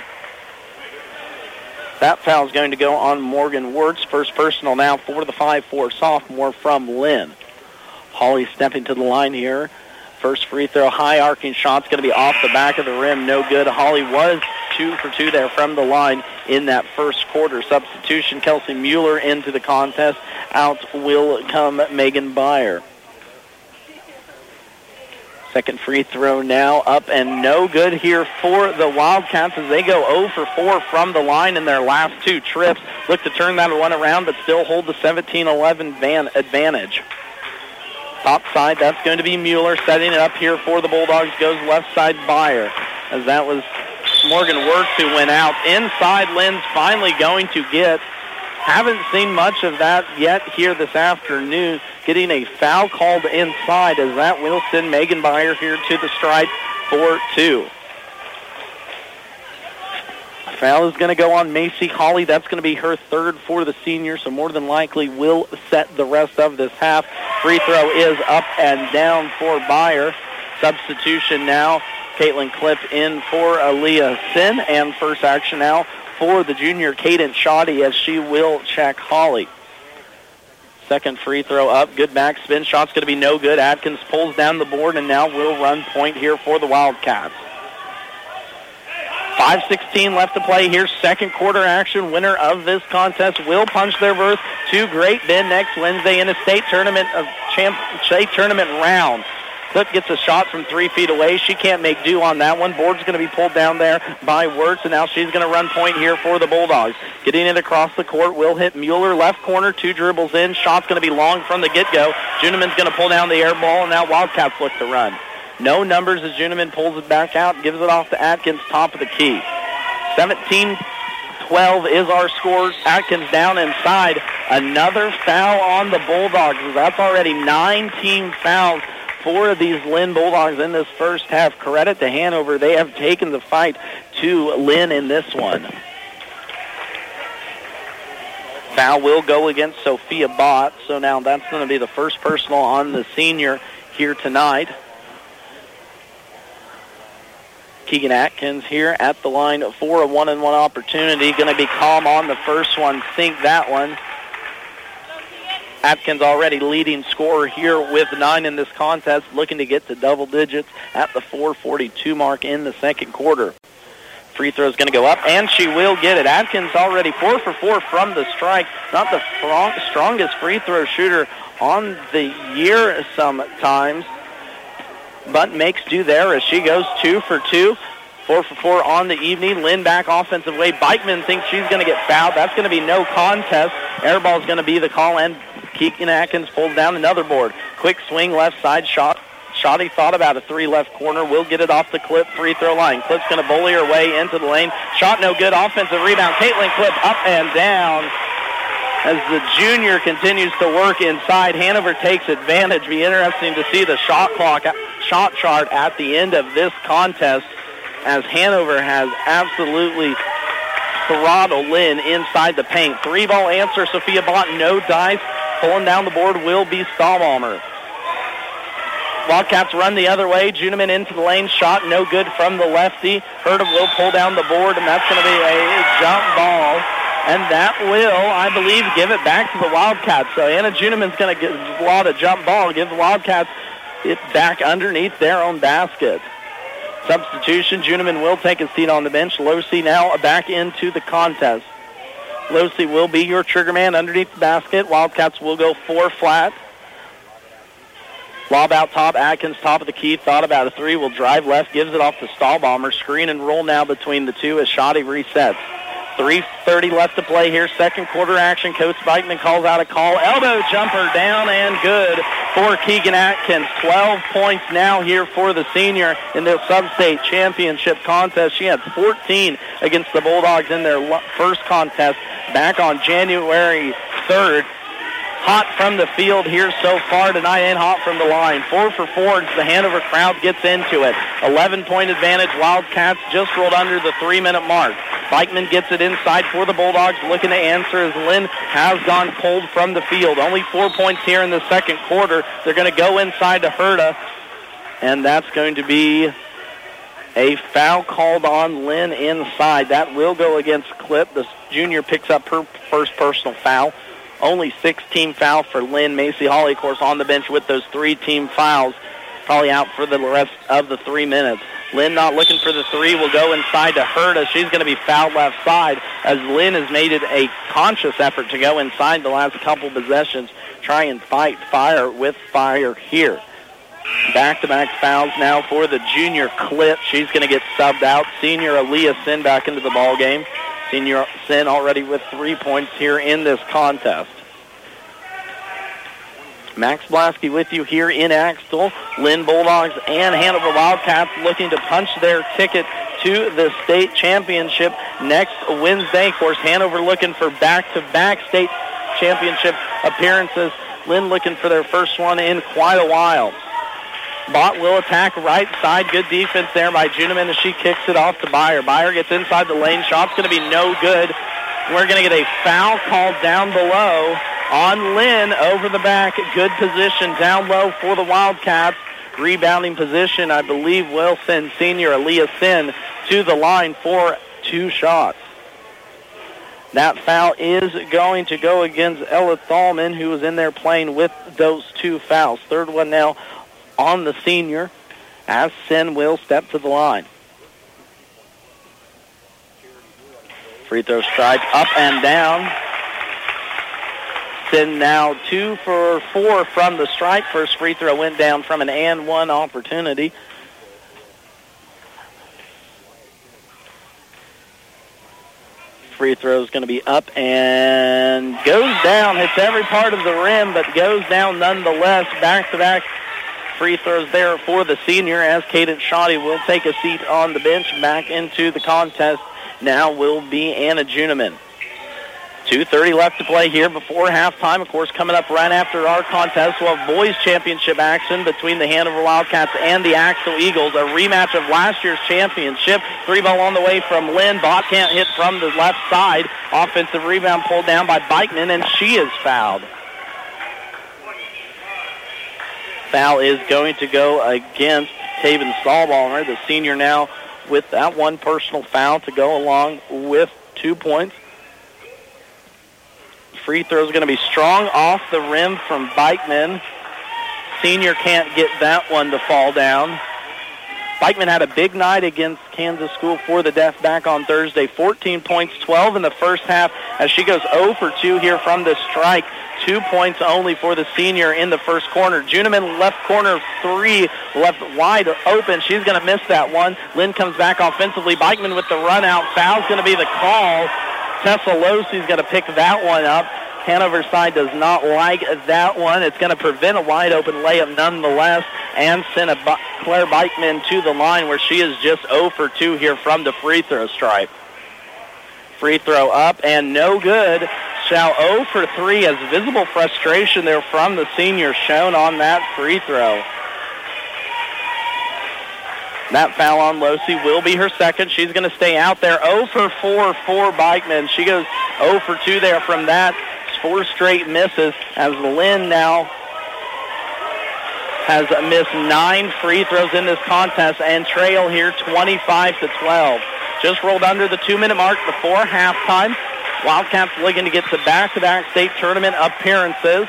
That foul is going to go on Morgan Wirtz. First personal now for the five foot four sophomore from Lynn. Holly stepping to the line here. First free throw, high arcing shot's going to be off the back of the rim. No good. Holly was two for two there from the line in that first quarter. Substitution, Kelsey Mueller into the contest. Out will come Megan Beyer. Second free throw now up and no good here for the Wildcats as they go zero for four from the line in their last two trips. Look to turn that one around but still hold the seventeen eleven van advantage. Top side, that's going to be Mueller setting it up here for the Bulldogs. Goes left side Beyer as that was Morgan Wirtz who went out. Inside, Lynn's finally going to get. Haven't seen much of that yet here this afternoon. Getting a foul called inside as that will send Megan Beyer here to the stripe for two. Foul is going to go on Macy Holly. That's going to be her third for the senior, so more than likely will set the rest of this half. Free throw is up and down for Beyer. Substitution now. Caitlin Cliff in for Aaliyah Sin, and first action now for the junior Caden Shoddy as she will check Holly. Second free throw up. Good backspin. Shot's going to be no good. Atkins pulls down the board and now will run point here for the Wildcats. five sixteen left to play here. Second quarter action. Winner of this contest will punch their berth to Great Bend next Wednesday in a state tournament of champ- state tournament round. Cliff gets a shot from three feet away. She can't make do on that one. Board's going to be pulled down there by Wirtz, and now she's going to run point here for the Bulldogs. Getting it across the court will hit Mueller. Left corner, two dribbles in. Shot's going to be long from the get-go. Juneman's going to pull down the air ball, and now Wildcats look to run. No numbers as Juneman pulls it back out, gives it off to Atkins, top of the key. seventeen twelve is our score. Atkins down inside. Another foul on the Bulldogs. That's already nine team fouls. Four of these Lynn Bulldogs in this first half. Credit to Hanover. They have taken the fight to Lynn in this one. Foul will go against Sophia Bott. So now that's going to be the first personal on the senior here tonight. Keegan Atkins here at the line for a one-on-one opportunity. Going to be calm on the first one. Sink that one. Atkins already leading scorer here with nine in this contest, looking to get to double digits at the four forty-two mark in the second quarter. Free throw is going to go up, and she will get it. Atkins already four for four from the strike. Not the strongest free throw shooter on the year sometimes, but makes do there as she goes two for two. Four for four on the evening. Lynn back offensive way. Beichman thinks she's going to get fouled. That's going to be no contest. Airball is going to be the call, and Keegan Atkins pulls down another board. Quick swing, left side shot. Shoddy thought about a three left corner. Will get it off the Cliff free throw line. Cliff's going to bully her way into the lane. Shot no good. Offensive rebound. Caitlin Cliff up and down as the junior continues to work inside. Hanover takes advantage. Be interesting to see the shot clock, shot chart at the end of this contest as Hanover has absolutely throttled Lynn inside the paint. Three ball answer. Sophia Bott, no dice. Pulling down the board will be Stahlbommer. Wildcats run the other way. Juneman into the lane. Shot no good from the lefty. Herda will pull down the board, and that's going to be a jump ball. And that will, I believe, give it back to the Wildcats. So Anna Juneman's going to lot a jump ball, give the Wildcats it back underneath their own basket. Substitution, Juneman will take a seat on the bench. Lothi now back into the contest. Lothi will be your trigger man underneath the basket. Wildcats will go four flat. Lob out top, Atkins top of the key, thought about a three, will drive left, gives it off to Stahlbommer. Screen and roll now between the two as Shoddy resets. three thirty left to play here, second quarter action. Coach Beichman calls out a call. Elbow jumper down and good for Keegan Atkins. twelve points now here for the senior in their sub-state championship contest. She had fourteen against the Bulldogs in their first contest back on January third. Hot from the field here so far tonight and hot from the line. Four for four as the Hanover crowd gets into it. eleven-point advantage. Wildcats just rolled under the three-minute mark. Beichman gets it inside for the Bulldogs, looking to answer as Lynn has gone cold from the field. Only four points here in the second quarter. They're going to go inside to Herda, and that's going to be a foul called on Lynn inside. That will go against Clip. The junior picks up her first personal foul. Only six-team foul for Lynn. Macy Holly, of course, on the bench with those three-team fouls. Probably out for the rest of the three minutes. Lynn not looking for the three. Will go inside to Herda. She's going to be fouled left side as Lynn has made it a conscious effort to go inside the last couple possessions. Try and fight fire with fire here. Back-to-back fouls now for the junior Clip. She's going to get subbed out. Senior Aaliyah Sin back into the ballgame. Senior Sin already with three points here in this contest. Max Blasky with you here in Axtell. Lynn Bulldogs and Hanover Wildcats looking to punch their ticket to the state championship next Wednesday. Of course, Hanover looking for back-to-back state championship appearances. Lynn looking for their first one in quite a while. Bott will attack right side. Good defense there by Juneman as she kicks it off to Beyer. Beyer gets inside the lane. Shot's going to be no good. We're going to get a foul called down below on Lynn over the back. Good position down low for the Wildcats. Rebounding position, I believe, will send senior Aaliyah Sin to the line for two shots. That foul is going to go against Ella Thalman, who was in there playing with those two fouls. Third one now on the senior as Sin will step to the line. Free throw strike up and down. Sin now two for four from the strike. First free throw went down from an and one opportunity. Free throw is going to be up and goes down. Hits every part of the rim, but goes down nonetheless. Back-to-back free throws there for the senior as Caden Shoddy will take a seat on the bench. Back into the contest now will be Anna Juneman. two thirty left to play here before halftime. Of course, coming up right after our contest, we'll have boys championship action between the Hanover Wildcats and the Axel Eagles, a rematch of last year's championship. Three ball on the way from Lynn. Bott can't hit from the left side. Offensive rebound pulled down by Beichman, and she is fouled. Foul is going to go against Taven Stahlbommer, the senior now with that one personal foul to go along with two points. Free throw is going to be strong off the rim from Beichman. Senior can't get that one to fall down. Beichman had a big night against Kansas School for the Deaf back on Thursday. fourteen points, twelve in the first half as she goes zero for two here from the strike. Two points only for the senior in the first corner. Juneman left corner three, left wide open. She's going to miss that one. Lynn comes back offensively. Beichman with the run out. Foul's going to be the call. Tessa Losi's going to pick that one up. Hanover side does not like that one. It's going to prevent a wide open layup nonetheless and send a B- Claire Bikman to the line where she is just zero for two here from the free throw stripe. Free throw up and no good. Shall zero for three as visible frustration there from the senior shown on that free throw. That foul on Lothi will be her second. She's going to stay out there. zero for four for Beichman. She goes zero for two there from that. Four straight misses as Lynn now has missed nine free throws in this contest and trail here twenty-five to twelve. Just rolled under the two-minute mark before halftime. Wildcats looking to get to back-to-back state tournament appearances.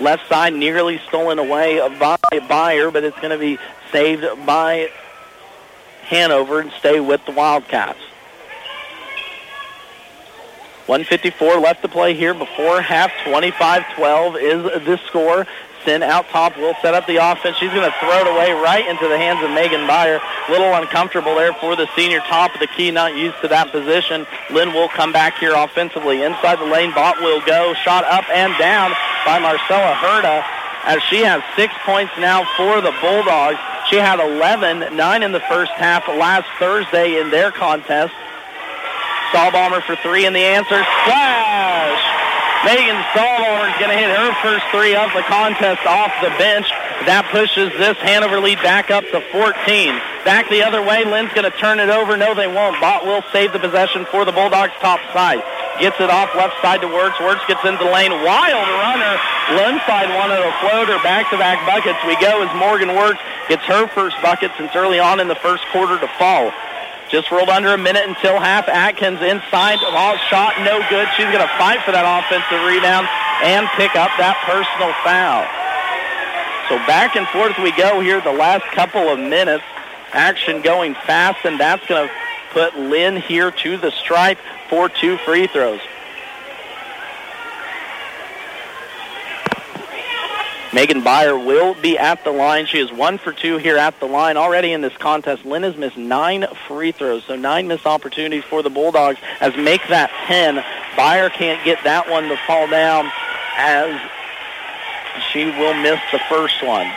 Left side nearly stolen away by Beyer, but it's going to be saved by Hanover and stay with the Wildcats. one fifty-four left to play here before half. twenty-five twelve is the score. Sin out top will set up the offense. She's going to throw it away right into the hands of Megan Beyer. A little uncomfortable there for the senior, top of the key, not used to that position. Lynn will come back here offensively. Inside the lane, Bott will go. Shot up and down by Marcella Herda, as she has six points now for the Bulldogs. She had eleven, nine in the first half last Thursday in their contest. Stahlbommer for three, and the answer, splash! Megan Stahlbommer is going to hit her first three of the contest off the bench. That pushes this Hanover lead back up to fourteen. Back the other way, Lynn's going to turn it over. No, they won't. Bott will save the possession for the Bulldogs top side. Gets it off left side to Wirtz. Wirtz gets into the lane. Wild runner. Lynn side wanted a floater. Back-to-back buckets we go as Morgan Wirtz gets her first bucket since early on in the first quarter to fall. Just rolled under a minute until half. Atkins inside. All shot, no good. She's going to fight for that offensive rebound and pick up that personal foul. So back and forth we go here the last couple of minutes. Action going fast, and that's going to put Lynn here to the stripe for two free throws. Megan Beyer will be at the line. She is one for two here at the line. Already in this contest, Lynn has missed nine free throws, so nine missed opportunities for the Bulldogs, as make that ten. Beyer can't get that one to fall down, as she will miss the first one.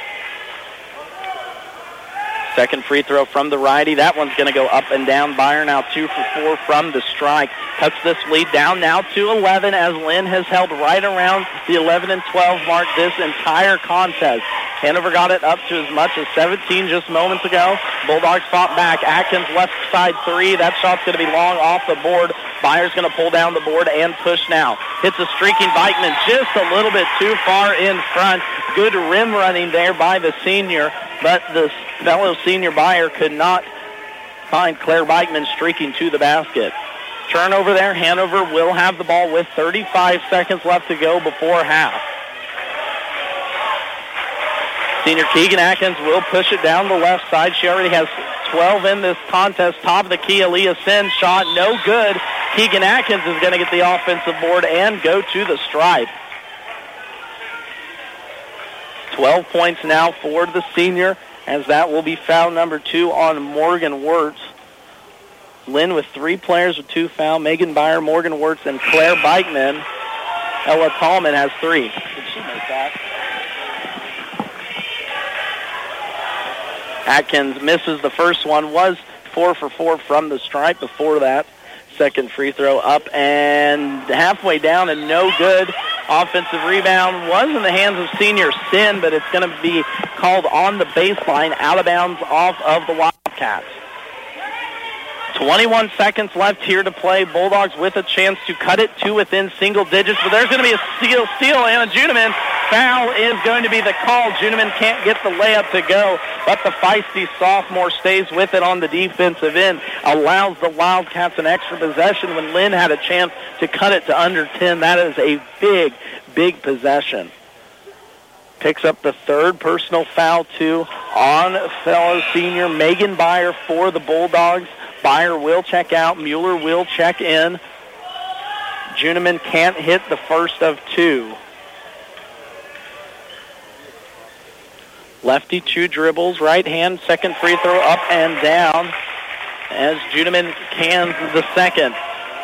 Second free throw from the righty. That one's going to go up and down. Beyer now two for four from the strike. Cuts this lead down now to eleven, as Lynn has held right around the eleven and twelve mark this entire contest. Hanover got it up to as much as seventeen just moments ago. Bulldogs fought back. Atkins left side three. That shot's going to be long off the board. Beyer's going to pull down the board and push now. Hits a streaking Beichman just a little bit too far in front. Good rim running there by the senior, but the fellow senior Beyer could not find Claire Bikman streaking to the basket. Turnover there. Hanover will have the ball with thirty-five seconds left to go before half. Senior Keegan Atkins will push it down the left side. She already has twelve in this contest. Top of the key, Aaliyah Sin shot, no good. Keegan Atkins is going to get the offensive board and go to the stripe. twelve points now for the senior, as that will be foul number two on Morgan Wirtz. Lynn with three players with two foul. Megan Beyer, Morgan Wirtz, and Claire Bikman. Ella Thalman has three. Did she make that? Atkins misses the first one, was four for four from the stripe before that. Second free throw up and halfway down and no good. Offensive rebound was in the hands of senior Sin, but it's going to be called on the baseline, out of bounds off of the Wildcats. twenty-one seconds left here to play. Bulldogs with a chance to cut it to within single digits, but there's going to be a steal. Steal, Anna Juneman. Foul is going to be the call. Juneman can't get the layup to go, but the feisty sophomore stays with it on the defensive end, allows the Wildcats an extra possession when Lynn had a chance to cut it to under ten. That is a big, big possession. Picks up the third personal foul, too, on fellow senior Megan Beyer for the Bulldogs. Beyer will check out. Mueller will check in. Juneman can't hit the first of two. Lefty, two dribbles, right hand, second free throw up and down as Judeman cans the second.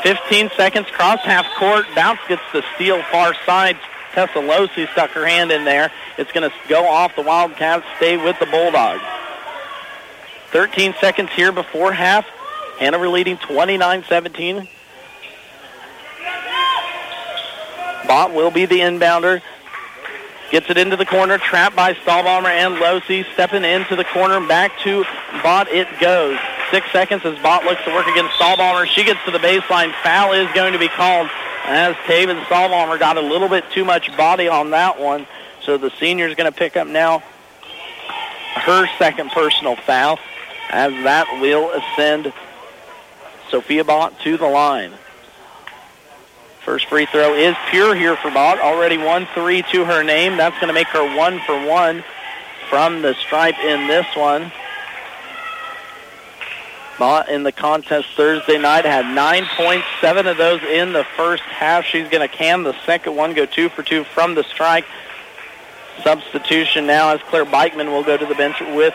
fifteen seconds, cross half court, bounce gets the steal far side. Tessa Lothi stuck her hand in there. It's going to go off the Wildcats, stay with the Bulldogs. thirteen seconds here before half. Hanover leading twenty-nine seventeen. Bott will be the inbounder. Gets it into the corner, trapped by Stahlbommer and Lothi. Stepping into the corner, back to Bott it goes. Six seconds as Bott looks to work against Stahlbommer. She gets to the baseline. Foul is going to be called, as Taven Stahlbommer got a little bit too much body on that one. So the senior is going to pick up now her second personal foul, as that will ascend Sophia Bott to the line. First free throw is pure here for Bott. Already one three to her name. That's going to make her one for one from the stripe in this one. Bott in the contest Thursday night had nine points, seven of those in the first half. She's going to can the second one, go two for two from the strike. Substitution now as Claire Bikman will go to the bench with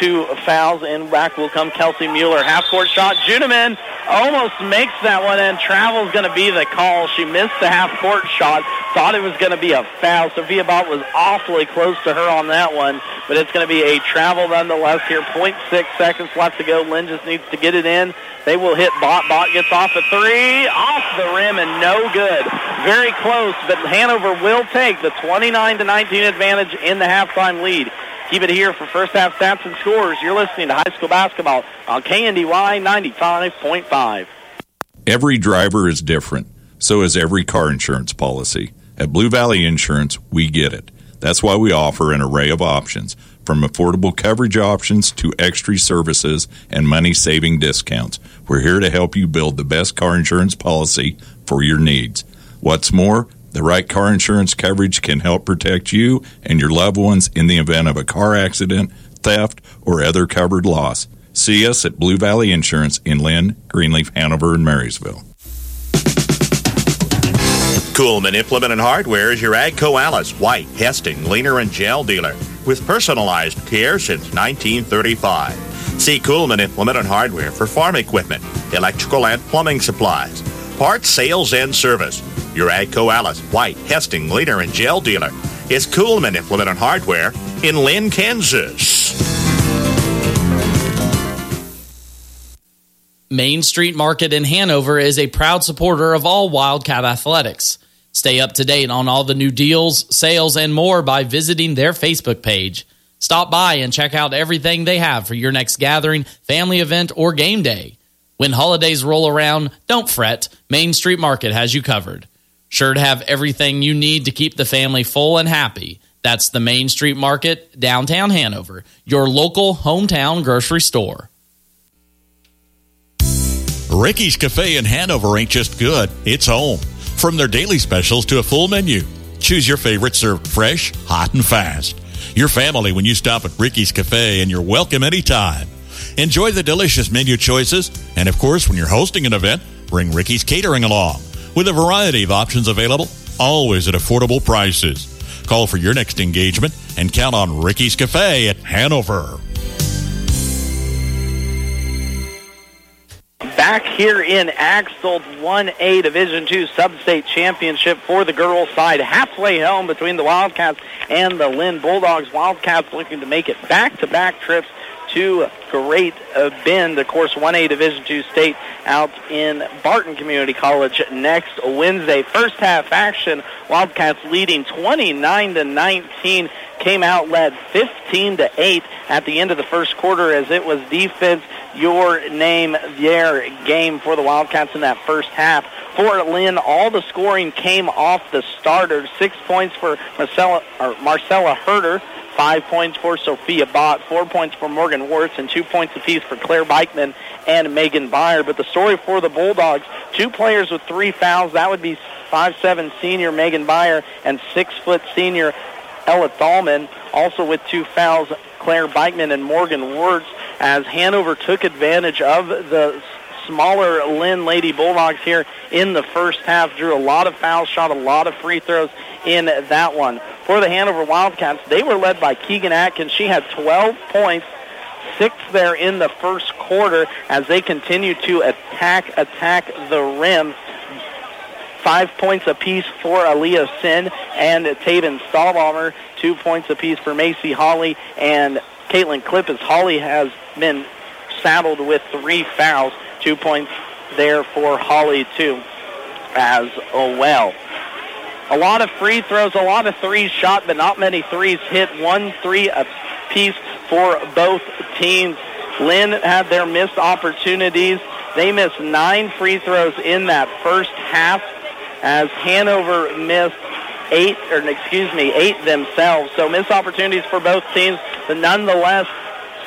two fouls, and back will come Kelsey Mueller. Half-court shot, Juneman almost makes that one, and travel's going to be the call. She missed the half-court shot, thought it was going to be a foul. Sophia Bott was awfully close to her on that one, but it's going to be a travel nonetheless here. point six seconds left to go. Lynn just needs to get it in. They will hit Bott. Bott gets off a three, off the rim, and no good. Very close, but Hanover will take the twenty-nine to nineteen advantage in the halftime lead. Keep it here for first half stats and scores. You're listening to high school basketball on K N D Y ninety-five point five. Every driver is different. So is every car insurance policy. At Blue Valley Insurance, we get it. That's why we offer an array of options, from affordable coverage options to extra services and money-saving discounts. We're here to help you build the best car insurance policy for your needs. What's more, the right car insurance coverage can help protect you and your loved ones in the event of a car accident, theft, or other covered loss. See us at Blue Valley Insurance in Lynn, Greenleaf, Hanover, and Marysville. Kuhlman Implement and Hardware is your AGCO Alice, White, Hesting, Leaner, and Gel dealer with personalized care since nineteen thirty-five. See Kuhlman Implement and Hardware for farm equipment, electrical and plumbing supplies, parts, sales, and service. Your AGCO Alice, White, Hesting, Leader, and Gel dealer is Kuhlman Implement and Hardware in Lynn, Kansas. Main Street Market in Hanover is a proud supporter of all Wildcat athletics. Stay up to date on all the new deals, sales, and more by visiting their Facebook page. Stop by and check out everything they have for your next gathering, family event, or game day. When holidays roll around, don't fret. Main Street Market has you covered. Sure to have everything you need to keep the family full and happy. That's the Main Street Market, downtown Hanover, your local hometown grocery store. Ricky's Cafe in Hanover ain't just good, it's home. From their daily specials to a full menu, choose your favorite served fresh, hot, and fast. Your family when you stop at Ricky's Cafe, and you're welcome anytime. Enjoy the delicious menu choices, and of course, when you're hosting an event, bring Ricky's Catering along, with a variety of options available, always at affordable prices. Call for your next engagement and count on Ricky's Cafe at Hanover. Back here in Axtell, one A Division two Sub-State Championship for the girls' side. Halfway home between the Wildcats and the Lynn Bulldogs. Wildcats looking to make it back-to-back trips to Great Bend, of course, one A Division two State out in Barton Community College next Wednesday. First half action, Wildcats leading twenty-nine to nineteen, came out led fifteen to eight at the end of the first quarter, as it was defense, your name, their game for the Wildcats in that first half. For Lynn, all the scoring came off the starters. Six points for Marcella, or Marcella Herda. Five points for Sophia Bott, four points for Morgan Wirtz, and two points apiece for Claire Bikman and Megan Beyer. But the story for the Bulldogs, two players with three fouls. That would be five seven senior Megan Beyer and six foot senior Ella Thalman. Also with two fouls, Claire Bikman and Morgan Wirtz, as Hanover took advantage of the smaller Lynn Lady Bulldogs here in the first half. Drew a lot of fouls, shot a lot of free throws in that one. For the Hanover Wildcats, they were led by Keegan Atkins. She had twelve points, six there in the first quarter, as they continue to attack, attack the rim. Five points apiece for Aaliyah Sin and Taven Stahlbommer, two points apiece for Macy Holly and Caitlin Cliff, as Holly has been saddled with three fouls. Two points there for Holly, too, as well. A lot of free throws, a lot of threes shot, but not many threes hit. One three apiece for both teams. Lynn had their missed opportunities. They missed nine free throws in that first half, as Hanover missed eight, or excuse me, eight themselves. So missed opportunities for both teams, but nonetheless,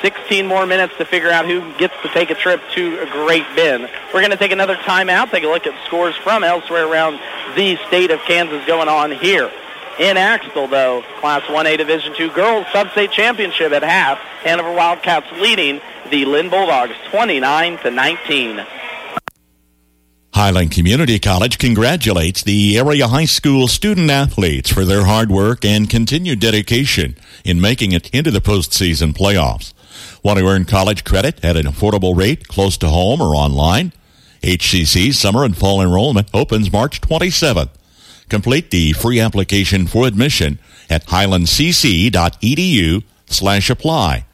sixteen more minutes to figure out who gets to take a trip to Great Bend. We're going to take another timeout, take a look at scores from elsewhere around the state of Kansas going on here. In Axtell, though, Class one A Division two Girls Sub-State Championship at half. Hanover Wildcats leading the Lynn Bulldogs twenty-nine to nineteen. Highland Community College congratulates the area high school student-athletes for their hard work and continued dedication in making it into the postseason playoffs. Want to earn college credit at an affordable rate close to home or online? H C C's summer and fall enrollment opens March twenty-seventh. Complete the free application for admission at highlandcc.edu slash apply.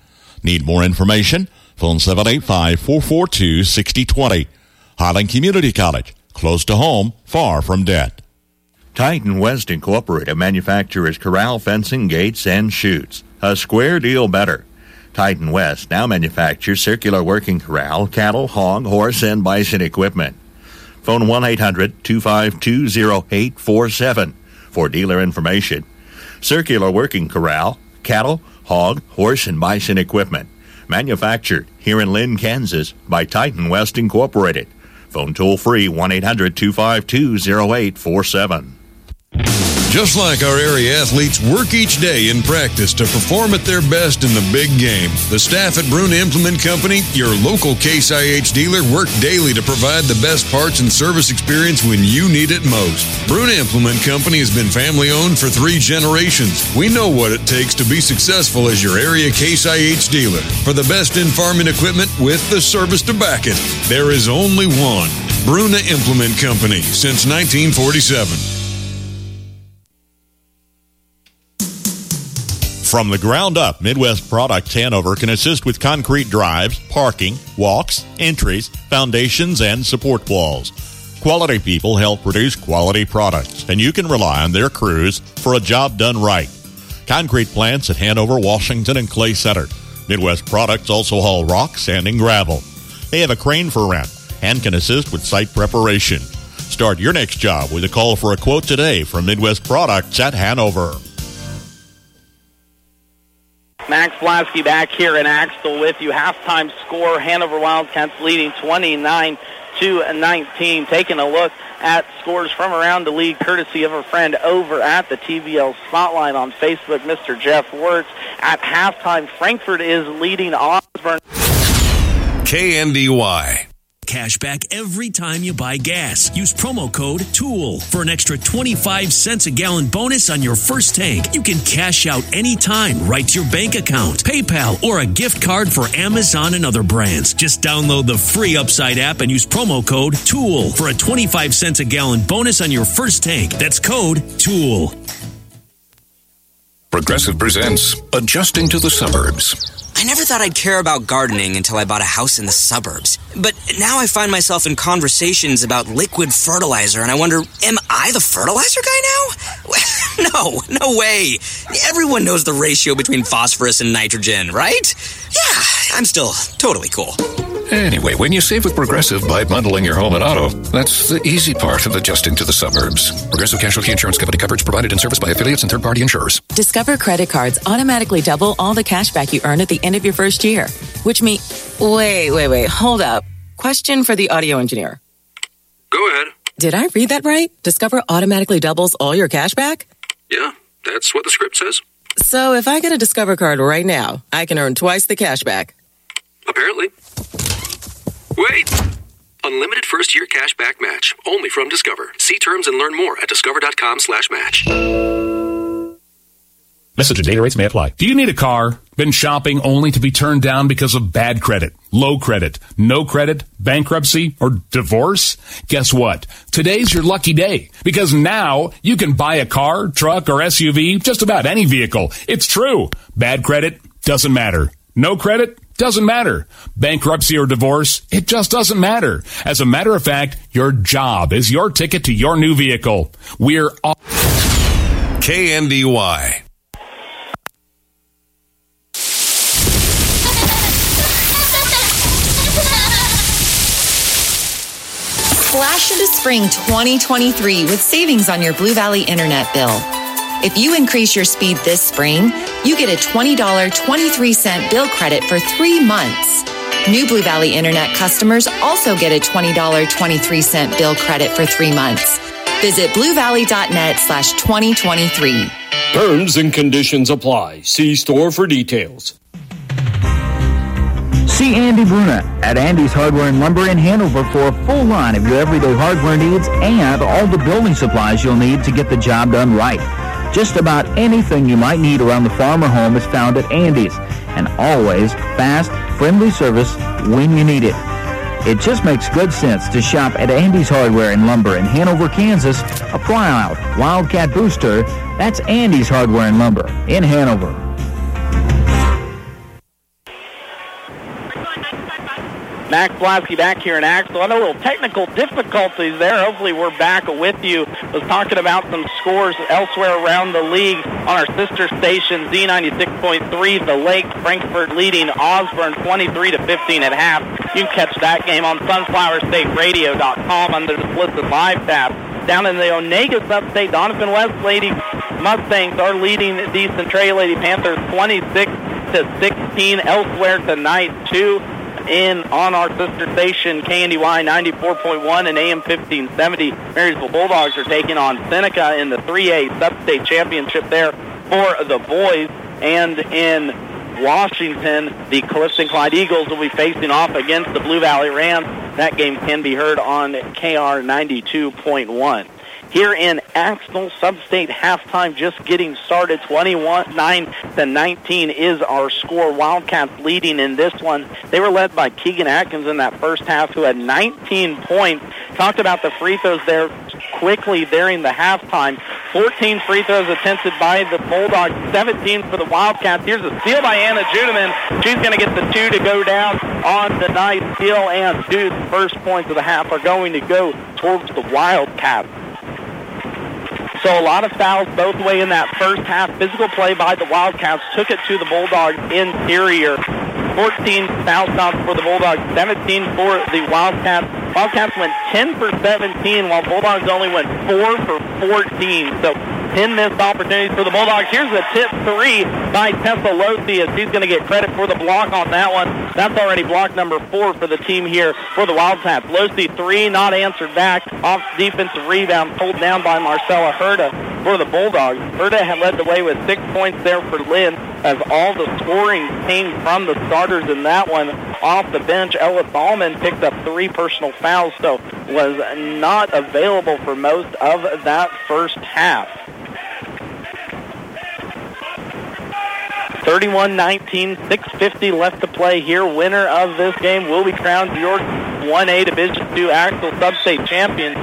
Need more information? Phone seven eight five, four four two, six zero two zero. Highland Community College, close to home, far from debt. Titan West Incorporated manufactures corral fencing, gates, and chutes. A square deal better. Titan West now manufactures circular working corral, cattle, hog, horse, and bison equipment. Phone one eight hundred, two five two, zero eight four seven for dealer information. Circular working corral, cattle, hog, horse, and bison equipment. Manufactured here in Lynn, Kansas by Titan West Incorporated. Phone toll-free one eight hundred, two five two, zero eight four seven. Just like our area athletes work each day in practice to perform at their best in the big game, the staff at Bruna Implement Company, your local Case I H dealer, work daily to provide the best parts and service experience when you need it most. Bruna Implement Company has been family-owned for three generations. We know what it takes to be successful as your area Case I H dealer. For the best in farming equipment with the service to back it, there is only one. Bruna Implement Company, since nineteen forty-seven. From the ground up, Midwest Products Hanover can assist with concrete drives, parking, walks, entries, foundations, and support walls. Quality people help produce quality products, and you can rely on their crews for a job done right. Concrete plants at Hanover, Washington, and Clay Center. Midwest Products also haul rock, sand, and gravel. They have a crane for rent and can assist with site preparation. Start your next job with a call for a quote today from Midwest Products at Hanover. Max Blasky back here in Axtell with you. Halftime score, Hanover Wildcats leading twenty-nine to nineteen. Taking a look at scores from around the league, courtesy of a friend over at the T V L Spotlight on Facebook, Mister Jeff Wirtz. At halftime, Frankfort is leading Osborne. K N D Y. Cash back every time you buy gas. Use promo code TOOL for an extra twenty-five cents a gallon bonus on your first tank. You can cash out anytime right to your bank account, PayPal, or a gift card for Amazon and other brands. Just download the free Upside app and use promo code TOOL for a twenty-five cents a gallon bonus on your first tank. That's code TOOL. Progressive presents Adjusting to the Suburbs. I never thought I'd care about gardening until I bought a house in the suburbs. But now I find myself in conversations about liquid fertilizer, and I wonder, am I the fertilizer guy now? No, no way. Everyone knows the ratio between phosphorus and nitrogen, right? Yeah, I'm still totally cool. Anyway, when you save with Progressive by bundling your home and auto, that's the easy part of adjusting to the suburbs. Progressive Casualty Insurance Company coverage provided and serviced by affiliates and third-party insurers. Discover credit cards automatically double all the cash back you earn at the end of your first year, which means... Wait, wait, wait, hold up. Question for the audio engineer. Go ahead. Did I read that right? Discover automatically doubles all your cash back? Yeah, that's what the script says. So if I get a Discover card right now, I can earn twice the cash back. Apparently. Wait! Unlimited first-year cash back match. Only from Discover. See terms and learn more at discover.com slash match. Message and data rates may apply. Do you need a car? Been shopping only to be turned down because of bad credit, low credit, no credit, bankruptcy, or divorce? Guess what? Today's your lucky day, because now you can buy a car, truck, or S U V, just about any vehicle. It's true. Bad credit doesn't matter. No credit doesn't matter. Bankruptcy or divorce, it just doesn't matter. As a matter of fact, your job is your ticket to your new vehicle. We're all... K N D Y. Splash into spring twenty twenty-three with savings on your Blue Valley internet bill. If you increase your speed this spring, you get a twenty dollars and twenty-three cents bill credit for three months. New Blue Valley Internet customers also get a twenty dollars and twenty-three cents bill credit for three months. Visit bluevalley.net slash 2023. Terms and conditions apply. See store for details. See Andy Bruna at Andy's Hardware and Lumber in Hanover for a full line of your everyday hardware needs and all the building supplies you'll need to get the job done right. Just about anything you might need around the farm or home is found at Andy's, and always fast, friendly service when you need it. It just makes good sense to shop at Andy's Hardware and Lumber in Hanover, Kansas, a proud Wildcat booster. That's Andy's Hardware and Lumber in Hanover. Max Blasky back here in Axel. I know a little technical difficulties there. Hopefully we're back with you. I was talking about some scores elsewhere around the league on our sister station, Z ninety-six point three, the Lake, Frankfurt leading Osborne twenty-three to fifteen at half. You can catch that game on sunflower state radio dot com under the Listen Live tab. Down in the Onegus upstate, Donovan West Lady Mustangs are leading the Centralia Lady Panthers twenty-six to sixteen. Elsewhere tonight, too. In on our sister station, K N D Y ninety-four point one and A M fifteen seventy. Marysville Bulldogs are taking on Seneca in the three A Substate Championship there for the boys. And in Washington, the Clifton Clyde Eagles will be facing off against the Blue Valley Rams. That game can be heard on K R ninety-two point one. Here in Axtell, Substate halftime just getting started. twenty-one nine to nineteen is our score. Wildcats leading in this one. They were led by Keegan Atkins in that first half, who had nineteen points. Talked about the free throws there quickly during the halftime. fourteen free throws attempted by the Bulldogs, seventeen for the Wildcats. Here's a steal by Anna Juneman. She's going to get the two to go down on the night. Steal and Dude's first points of the half are going to go towards the Wildcats. So a lot of fouls both way in that first half. Physical play by the Wildcats took it to the Bulldogs interior. fourteen foul shots for the Bulldogs, seventeen for the Wildcats. Wildcats went ten for seventeen, while Bulldogs only went four for fourteen. So ten missed opportunities for the Bulldogs. Here's a tip three by Tessa Lothi, as she's going to get credit for the block on that one. That's already block number four for the team here for the Wildcats. Lothi, three, not answered back. Off defensive rebound, pulled down by Marcella Herda for the Bulldogs. Herda had led the way with six points there for Lynn, as all the scoring came from the starters in that one. Off the bench, Ella Thalman picked up three personal fouls, so was not available for most of that first half. thirty-one nineteen, six fifty left to play here. Winner of this game will be crowned your one A Division two Axel Substate champion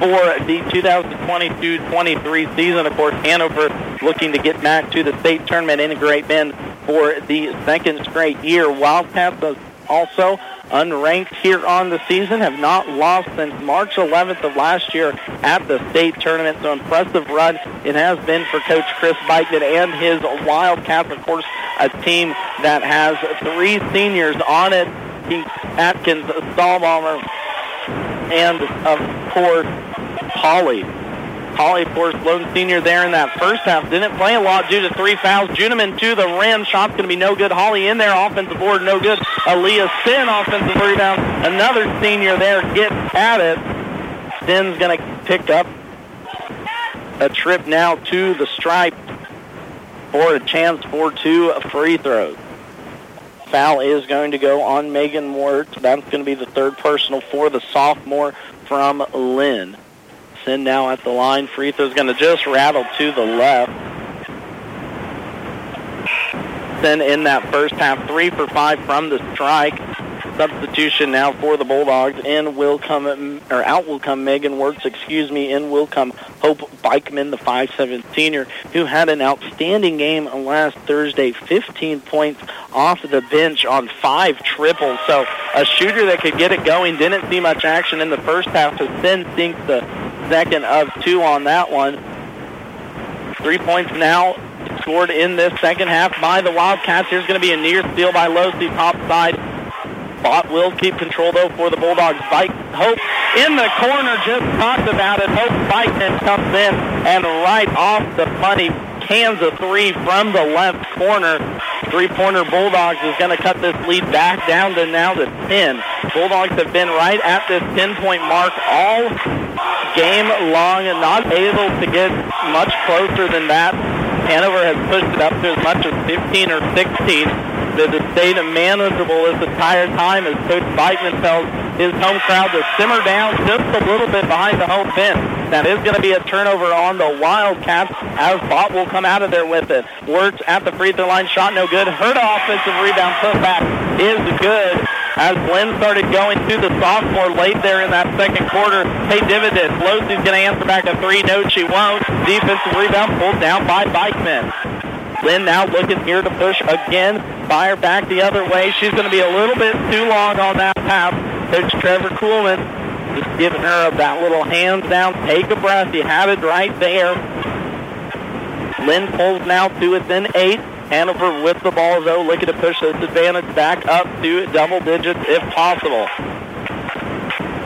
for the two thousand twenty-two twenty-three season. Of course, Hanover looking to get back to the state tournament in Great Bend for the second straight year. Wildcats also unranked here on the season, have not lost since March eleventh of last year at the state tournament. So impressive run it has been for Coach Chris Beichman and his Wildcats. Of course, a team that has three seniors on it: Atkins, Stahlbommer, and of course Holly. Holly, of course, lone senior there in that first half. Didn't play a lot due to three fouls. Juneman to the rim. Shot's going to be no good. Holly in there. Offensive board, no good. Aaliyah Sin, offensive rebound. Another senior there gets at it. Sin's going to pick up a trip now to the stripe for a chance for two free throws. Foul is going to go on Megan Wirtz. That's going to be the third personal for the sophomore from Lynn. Sin now at the line. Free throw's going to just rattle to the left. Sin in that first half, three for five from the strike. Substitution now for the Bulldogs. In will come, or out will come Megan Wirtz, excuse me. In will come Hope Beichman, the five seven senior, who had an outstanding game last Thursday. fifteen points off the bench on five triples. So a shooter that could get it going. Didn't see much action in the first half, so Sin sinks the second of two on that one. Three points now scored in this second half by the Wildcats. Here's going to be a near steal by Lothi, top side. Bott will keep control, though, for the Bulldogs. Bike Hope in the corner, just talked about it. Hope Beichman comes in and right off the money. Kansas three from the left corner. Three-pointer Bulldogs is going to cut this lead back down to now to ten. Bulldogs have been right at this ten-point mark all game long and not able to get much closer than that. Hanover has pushed it up to as much as fifteen or sixteen. that it stayed manageable this entire time as Coach Beichman tells his home crowd to simmer down just a little bit behind the home fence. That is going to be a turnover on the Wildcats as Bott will come out of there with it. Wirtz at the free throw line, shot no good. Herda offensive rebound, putback is good. As Lynn started going to the sophomore late there in that second quarter, pay dividends. Lothi's going to answer back a three. No, she won't. Defensive rebound pulled down by Beichman. Lynn now looking here to push again. Fire back the other way. She's going to be a little bit too long on that pass. Coach Trevor Kuhlman just giving her that little hands down, take a breath. You have it right there. Lynn pulls now to within eight. Hanover with the ball, though, looking to push this advantage back up to double digits if possible.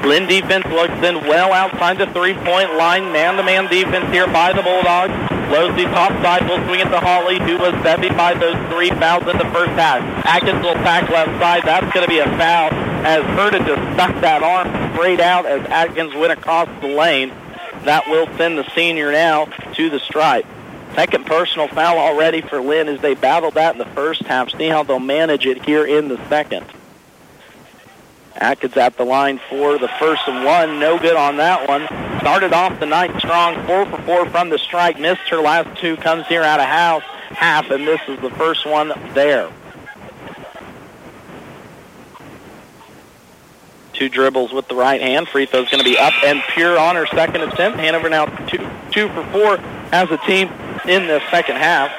Lynn defense looks in well outside the three-point line. Man-to-man defense here by the Bulldogs. Losey top side will swing it to Holly, who was beat by those three fouls in the first half. Atkins will pack left side. That's going to be a foul as Herda just stuck that arm straight out as Atkins went across the lane. That will send the senior now to the stripe. Second personal foul already for Lynn as they battled that in the first half. See how they'll manage it here in the second. Atkins at the line for the first and one. No good on that one. Started off the night strong, four for four from the strike. Missed her last two. Comes here out of house half, and this is the first one there. Two dribbles with the right hand. Free throw's going to be up and pure on her second attempt. Hanover now two, two for four as a team in the second half.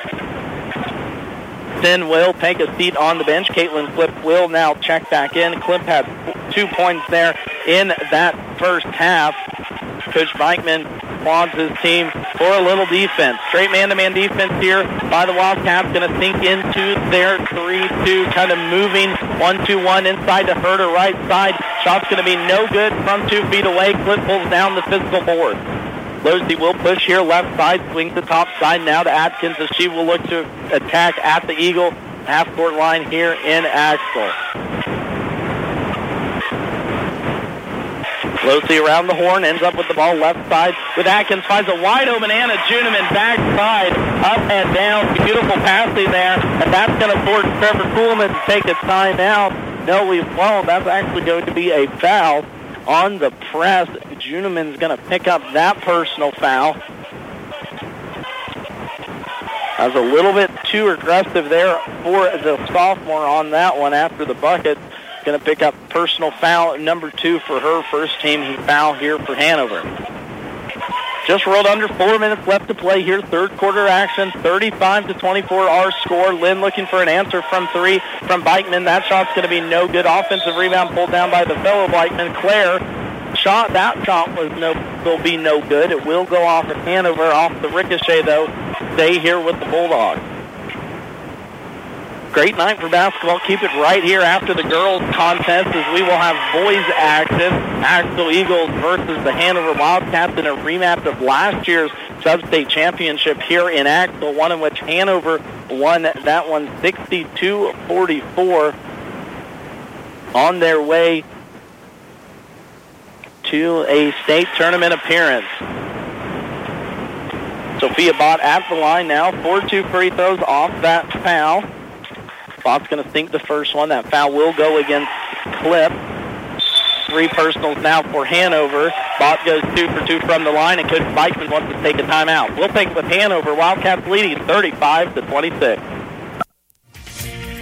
Sin will take a seat on the bench. Caitlin Cliff will now check back in. Cliff had two points there in that first half. Coach Beichman applauds his team for a little defense. Straight man-to-man defense here by the Wildcats. Going to sink into their three two, kind of moving one two one inside to Herda right side. Shot's going to be no good from two feet away. Cliff pulls down the physical board. Losey will push here left side, swings the top side now to Atkins as she will look to attack at the Eagle half-court line here in Axel. Losey around the horn, ends up with the ball left side with Atkins, finds a wide open Anna Juneman backside, up and down, beautiful passing there, and that's going to force Trevor Kuhlman to take a timeout. No, we won't. That's actually going to be a foul on the press. Juneman's going to pick up that personal foul. That was a little bit too aggressive there for the sophomore on that one after the bucket. Going to pick up personal foul number two for her, first team foul here for Hanover. Just rolled under, four minutes left to play here. Third quarter action, thirty-five to twenty-four our score. Lynn looking for an answer from three from Beichman. That shot's going to be no good. Offensive rebound pulled down by the fellow Beichman, Claire. Shot, that shot was no, will be no good. It will go off of Hanover, off the ricochet, though. Stay here with the Bulldogs. Great night for basketball. Keep it right here after the girls' contest as we will have boys action. Axel Eagles versus the Hanover Wildcats in a rematch of last year's sub-state championship here in Axel, one in which Hanover won that one sixty-two forty-four on their way to a state tournament appearance. Sophia Bott at the line now. four two free throws off that foul. Bott's going to sink the first one. That foul will go against Clip. Three personals now for Hanover. Bott goes two for two from the line, and Coach Beichman wants to take a timeout. We'll take it with Hanover. Wildcats leading thirty-five to twenty-six.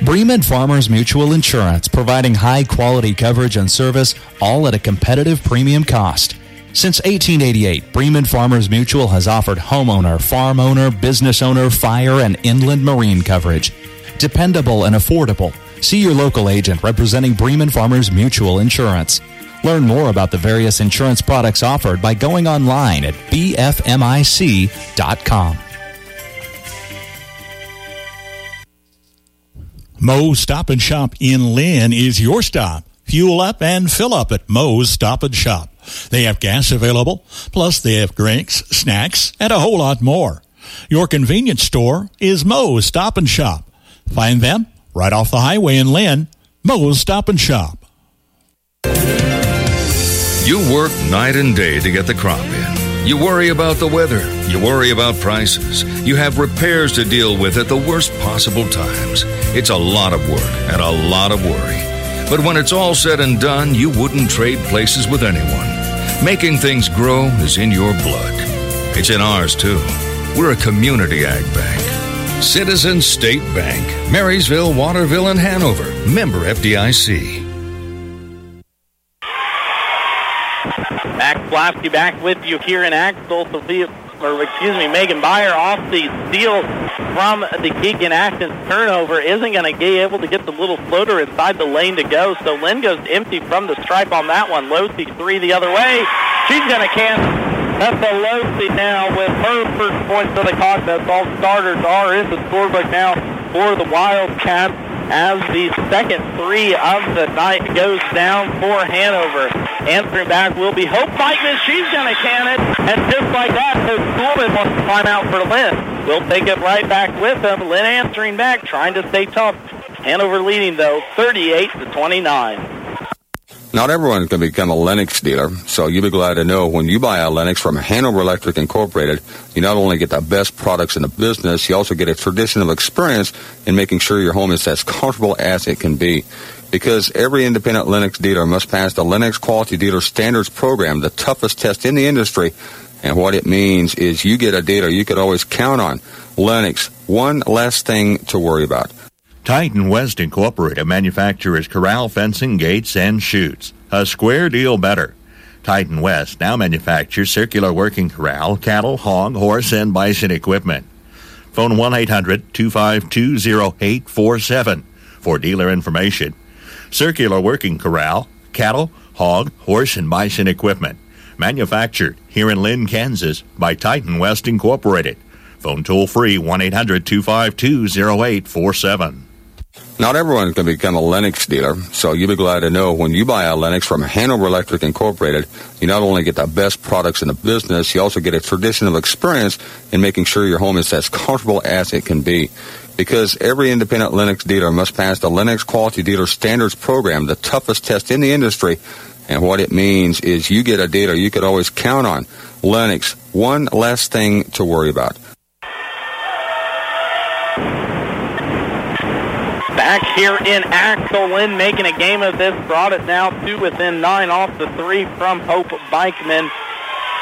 Bremen Farmers Mutual Insurance, providing high-quality coverage and service, all at a competitive premium cost. Since eighteen eighty-eight, Bremen Farmers Mutual has offered homeowner, farm owner, business owner, fire, and inland marine coverage. Dependable and affordable. See your local agent representing Bremen Farmers Mutual Insurance. Learn more about the various insurance products offered by going online at b f m i c dot com. Mo's Stop and Shop in Lynn is your stop. Fuel up and fill up at Mo's Stop and Shop. They have gas available, plus they have drinks, snacks, and a whole lot more. Your convenience store is Mo's Stop and Shop. Find them right off the highway in Lynn. Mo's Stop and Shop. You work night and day to get the crop in. You worry about the weather. You worry about prices. You have repairs to deal with at the worst possible times. It's a lot of work and a lot of worry. But when it's all said and done, you wouldn't trade places with anyone. Making things grow is in your blood. It's in ours, too. We're a community ag bank. Citizen State Bank. Marysville, Waterville, and Hanover. Member F D I C. Max Blasky back with you here in Axel. Sophia, or excuse me, Megan Beyer off the steal from the Keegan Atkins turnover. Isn't going to be able to get the little floater inside the lane to go. So Lynn goes empty from the stripe on that one. Lothi three the other way. She's going to cancel. Tessa Lothi now with her first points of the contest. All starters are in the scorebook now for the Wildcats as the second three of the night goes down for Hanover. Answering back will be Hope Beichman. She's going to can it. And just like that, Coach Kuhlman wants to climb out for Lynn. We'll take it right back with him. Lynn answering back, trying to stay tough. Hanover leading, though, thirty-eight to twenty-nine. Not everyone can become a Lennox dealer, so you'll be glad to know when you buy a Lennox from Hanover Electric Incorporated, you not only get the best products in the business, you also get a tradition of experience in making sure your home is as comfortable as it can be. Because every independent Lennox dealer must pass the Lennox Quality Dealer Standards Program, the toughest test in the industry, and what it means is you get a dealer you could always count on. Lennox, one less thing to worry about. Titan West Incorporated manufactures corral fencing, gates, and chutes. A square deal better. Titan West now manufactures circular working corral, cattle, hog, horse, and bison equipment. Phone one eight hundred two five two zero eight four seven for dealer information. Circular working corral, cattle, hog, horse, and bison equipment. Manufactured here in Lynn, Kansas by Titan West Incorporated. Phone toll-free one eight hundred two five two zero eight four seven. Not everyone can become a Lennox dealer, so you'll be glad to know when you buy a Lennox from Hanover Electric Incorporated, you not only get the best products in the business, you also get a tradition of experience in making sure your home is as comfortable as it can be. Because every independent Lennox dealer must pass the Lennox Quality Dealer Standards Program, the toughest test in the industry, and what it means is you get a dealer you could always count on. Lennox, one less thing to worry about. Back here in Axel, Lynn making a game of this. Brought it now to within nine off the three from Hope Beichman.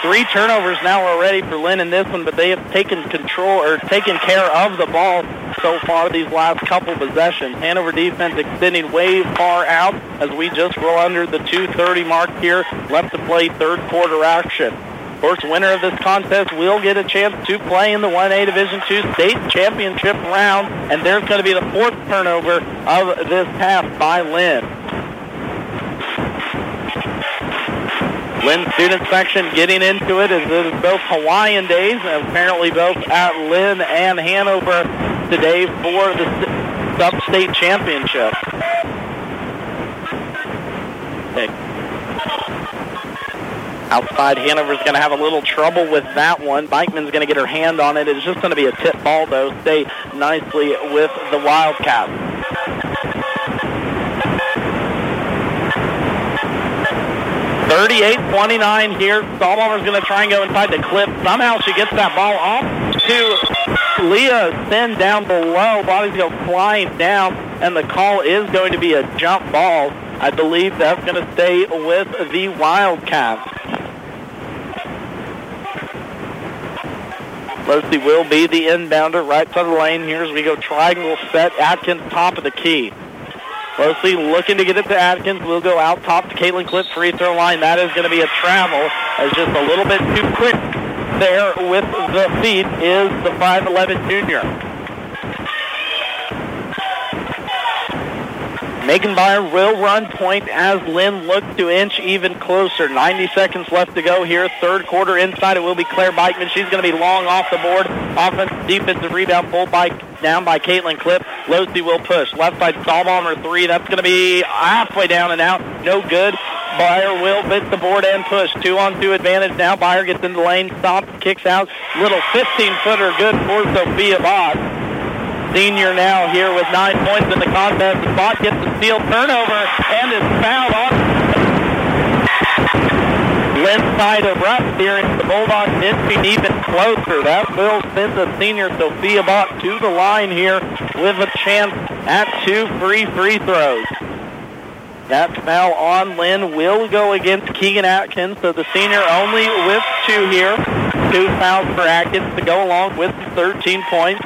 Three turnovers now already for Lynn in this one, but they have taken control or taken care of the ball so far these last couple possessions. Hanover defense extending way far out as we just roll under the two thirty mark here. Left to play third quarter action. Of course, winner of this contest will get a chance to play in the one A Division two State Championship round, and there's going to be the fourth turnover of this half by Lynn. Lynn student section getting into it as it is both Hawaiian days, and apparently both at Lynn and Hanover today for the sub-state championship. Okay. Outside, Hanover's going to have a little trouble with that one. Beichman's going to get her hand on it. It's just going to be a tip ball, though. Stay nicely with the Wildcats. thirty-eight twenty-nine here. Stahlbommer's going to try and go inside the clip. Somehow she gets that ball off to Aaliyah Sin down below. Body's going to climb down, and the call is going to be a jump ball. I believe that's going to stay with the Wildcats. Lothi will be the inbounder right to the lane here as we go triangle set. Atkins top of the key. Lothi looking to get it to Atkins. We'll go out top to Caitlin Cliff free throw line. That is going to be a travel. It's just a little bit too quick there with the feet is the five eleven junior. Megan Beyer will run point as Lynn looks to inch even closer. ninety seconds left to go here. Third quarter inside. It will be Claire Bikman. She's going to be long off the board. Offensive, defensive rebound pulled by, down by Caitlin Cliff. Lothi will push. Left side, Stahlbommer three. That's going to be halfway down and out. No good. Beyer will hit the board and push. Two on two advantage now. Beyer gets in the lane. Stops. Kicks out. Little fifteen-footer good for Sophia Bott. Senior now here with nine points in the contest. Bott gets the steal turnover and is fouled on. left side of right here, and the Bulldogs inching even closer. That will send the senior Sophia Bott to the line here with a chance at two free free throws. That foul on Lynn will go against Keegan Atkins, so the senior only with two here. Two fouls for Atkins to go along with the thirteen points.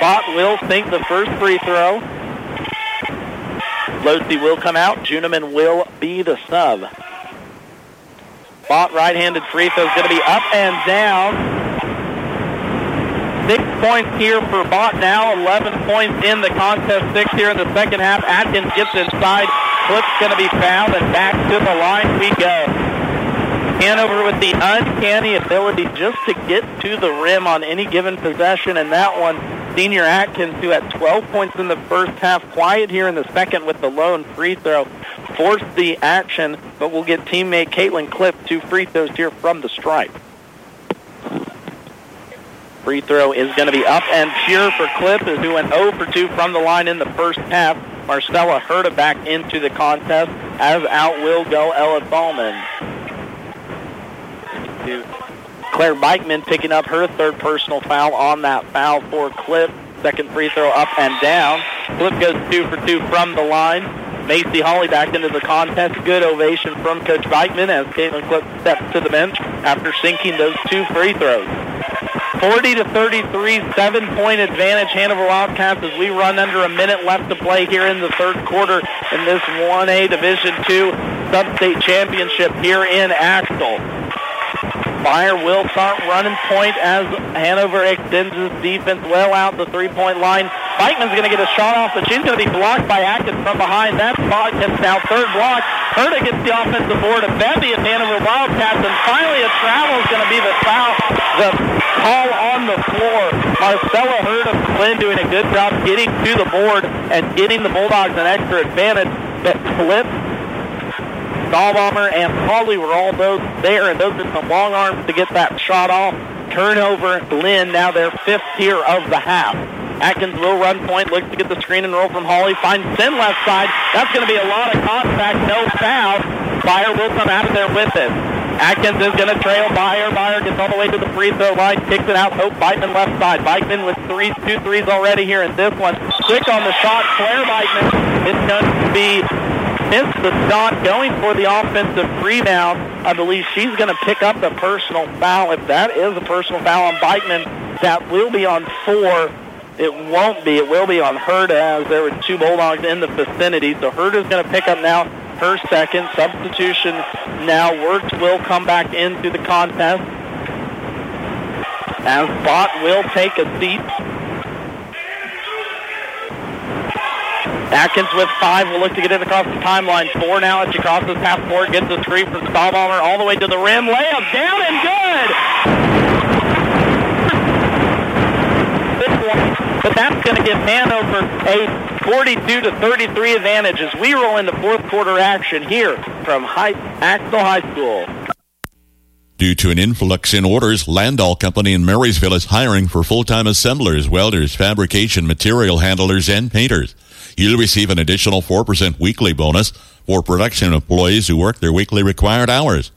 Bott will sink the first free throw. Lothi will come out. Juneman will be the sub. Bott right-handed free throw is going to be up and down. Six points here for Bott now. Eleven points in the contest. Six here in the second half. Atkins gets inside. Cliff's going to be fouled, and back to the line we go. Hanover with the uncanny ability just to get to the rim on any given possession, and that one, senior Atkins, who had twelve points in the first half, quiet here in the second with the lone free throw, forced the action, but will get teammate Caitlin Cliff two free throws here from the stripe. Free throw is going to be up and pure for Cliff, who went zero for two from the line in the first half. Marcella Herda back into the contest, as out will go Ella Thalman. Claire Bikman picking up her third personal foul on that foul for Cliff. Second free throw up and down. Cliff goes two for two from the line. Macy Holly back into the contest. Good ovation from Coach Bikman as Caitlin Cliff steps to the bench after sinking those two free throws. forty to thirty-three, seven-point advantage, Hanover Wildcats, as we run under a minute left to play here in the third quarter in this one A Division two Sub-State Championship here in Axtell. Beyer will start running point as Hanover extends his defense well out the three-point line. Beichman's going to get a shot off, but she's going to be blocked by Atkins from behind. That's Bogdan's now third block. Herda gets the offensive board of Bevy at Hanover Wildcats, and finally a travel is going to be the foul, the call on the floor. Marcella Herda Flynn doing a good job getting to the board and getting the Bulldogs an extra advantage that flips. Stahlbommer and Holly were all those there, and those are some long arms to get that shot off. Turnover, Lynn, now their fifth here of the half. Atkins will run point, looks to get the screen and roll from Holly, finds Sin left side. That's going to be a lot of contact, no foul. Beyer will come out of there with it. Atkins is going to trail Beyer. Beyer gets all the way to the free throw line, kicks it out. Hope Beichman left side. Beichman with three, two threes already here in this one. Quick on the shot, Claire Beichman is going to be... missed the shot, going for the offensive rebound. I believe she's going to pick up the personal foul. If that is a personal foul on Beichman, that will be on four. It won't be. It will be on Herda, as there were two Bulldogs in the vicinity. So Herda's going to pick up now her second. Substitution now. Wirtz will come back into the contest, as Bott will take a seat. Atkins with five will look to get it across the timeline. Four now as she crosses half court, gets the three from Stahlbommer all the way to the rim. Layup down and good! This one. But that's going to give Hanover a forty-two to thirty-three advantage as we roll into fourth quarter action here from Axtell High School. Due to an influx in orders, Landall Company in Marysville is hiring for full-time assemblers, welders, fabrication, material handlers, and painters. You'll receive an additional four percent weekly bonus for production employees who work their weekly required hours.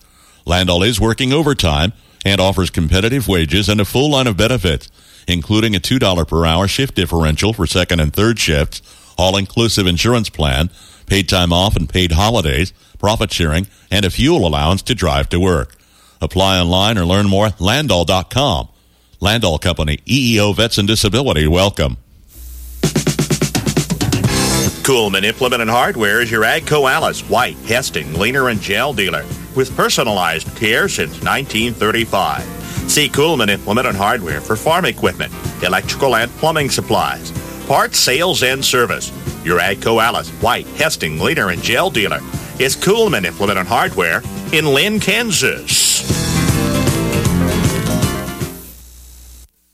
Landall is working overtime and offers competitive wages and a full line of benefits, including a two dollars per hour shift differential for second and third shifts, all-inclusive insurance plan, paid time off and paid holidays, profit sharing, and a fuel allowance to drive to work. Apply online or learn more at landall dot com. Landall Company, E E O Vets and Disability, welcome. Kuhlman Implement and Hardware is your AGCO Alice, White, Hesting, Leaner, and Gel dealer with personalized care since nineteen thirty-five. See Kuhlman Implement and Hardware for farm equipment, electrical and plumbing supplies, parts, sales, and service. Your AGCO Alice, White, Hesting, Leaner, and Gel dealer is Kuhlman Implement and Hardware in Lynn, Kansas.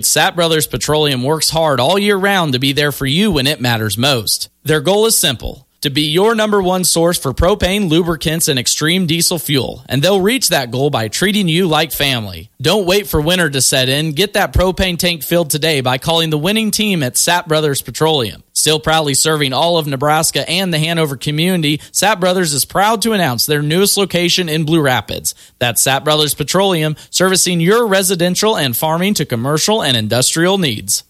Sapp Brothers Petroleum works hard all year round to be there for you when it matters most. Their goal is simple: to be your number one source for propane, lubricants, and extreme diesel fuel, and they'll reach that goal by treating you like family. Don't wait for winter to set in. Get that propane tank filled today by calling the winning team at Sapp Brothers Petroleum. Still proudly serving all of Nebraska and the Hanover community, Sapp Brothers is proud to announce their newest location in Blue Rapids. That's Sapp Brothers Petroleum, servicing your residential and farming to commercial and industrial needs.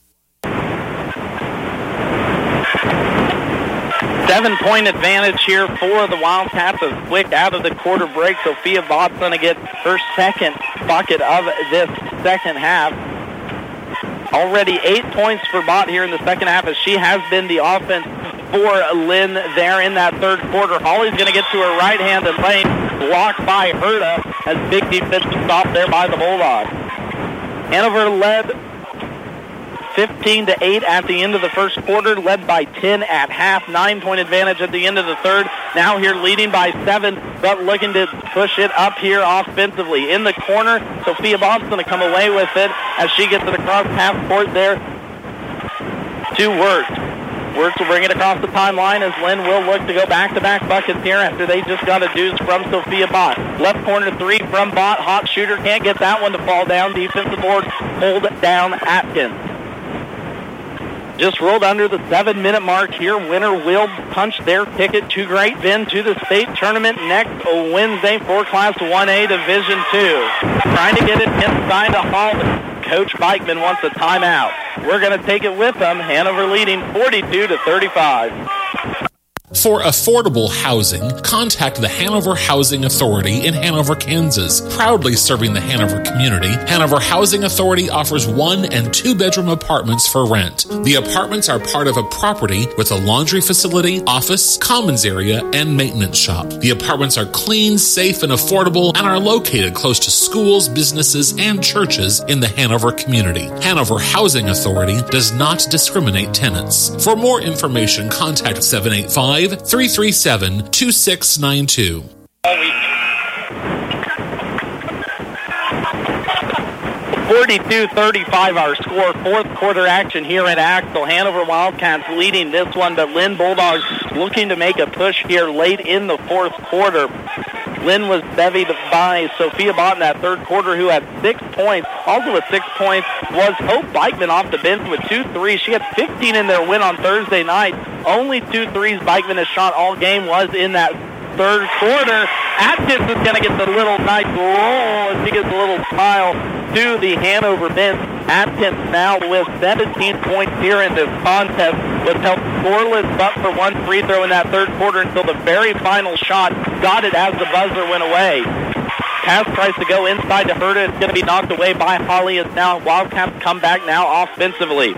Seven-point advantage here for the Wildcats as Flick out of the quarter break. Sophia Bott's going to get her second bucket of this second half. Already eight points for Bott here in the second half, as she has been the offense for Lynn there in that third quarter. Holly's going to get to her right hand and lane, blocked by Herda, as big defensive stop there by the Bulldogs. Hanover led fifteen to eight at the end of the first quarter, led by ten at half, nine-point advantage at the end of the third. Now here leading by seven, but looking to push it up here offensively. In the corner, Sophia Bob's going to come away with it as she gets it across half court there to Wirtz. Wirtz will bring it across the timeline as Lynn will look to go back-to-back buckets here after they just got a deuce from Sophia Bott. Left corner three from Bott. Hot shooter, can't get that one to fall down. Defensive board, hold down Atkins. Just rolled under the seven-minute mark here. Winner will punch their ticket to Great Bend to the state tournament next Wednesday for Class one A Division two. Trying to get it inside the hall. Coach Beichman wants a timeout. We're going to take it with them. Hanover leading forty-two to thirty-five. For affordable housing, contact the Hanover Housing Authority in Hanover, Kansas. Proudly serving the Hanover community, Hanover Housing Authority offers one- and two-bedroom apartments for rent. The apartments are part of a property with a laundry facility, office, commons area, and maintenance shop. The apartments are clean, safe, and affordable, and are located close to schools, businesses, and churches in the Hanover community. Hanover Housing Authority does not discriminate tenants. For more information, contact seven eight five, three three seven, two six nine two. forty-two thirty-five our score. Fourth quarter action here at Axtell. Hanover Wildcats leading this one, but Lynn Bulldogs looking to make a push here late in the fourth quarter. Lynn was bevied by Sophia Bott in that third quarter, who had six points. Also with six points was Hope Beichman off the bench with two threes. She had fifteen in their win on Thursday night. Only two threes Beichman has shot all game was in that third quarter. Atkins is going to get the little nice roll as he gets a little smile to the Hanover bench. Atkins now with seventeen points here in this contest, was held scoreless but for one free throw in that third quarter until the very final shot. Got it as the buzzer went away. Pass tries to go inside to Herda. It's going to be knocked away by Holly. It's now Wildcats come back now offensively.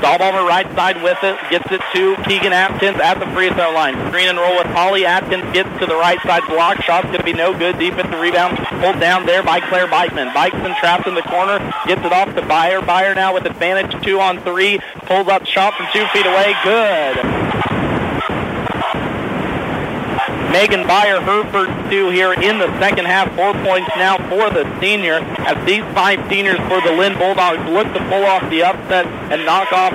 Stahlbommer right side with it, gets it to Keegan Atkins at the free throw line. Screen and roll with Holly. Atkins gets to the right side block. Shot's going to be no good. Defensive rebound pulled down there by Claire Bikman. Bikman trapped in the corner, gets it off to Beyer. Beyer now with advantage, two on three. Pulls up shot from two feet away. Good. Megan Beyer, her first two here in the second half. Four points now for the senior, as these five seniors for the Lynn Bulldogs look to pull off the upset and knock off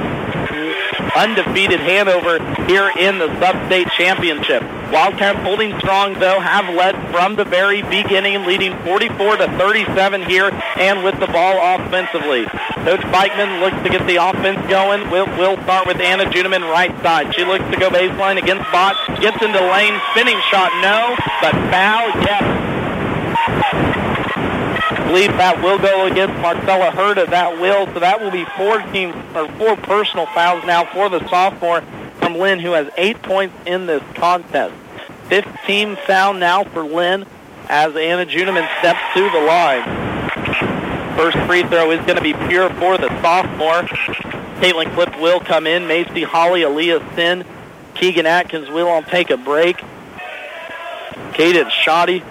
undefeated Hanover here in the sub-state championship. Wildcats holding strong, though, have led from the very beginning, leading forty-four to thirty-seven here and with the ball offensively. Coach Beichman looks to get the offense going. We'll, we'll start with Anna Juneman right side. She looks to go baseline against Bott, gets into lane, spinning shot, no, but foul, yes. I believe that will go against Marcella Herda. That will, so that will be four team or four personal fouls now for the sophomore from Lynn, who has eight points in this contest. Fifth team foul now for Lynn as Anna Juneman steps to the line. First free throw is going to be pure for the sophomore. Caitlin Cliff will come in. Macy Holly, Aaliyah Sin, Keegan Atkins will all take a break. Kaden Shoddy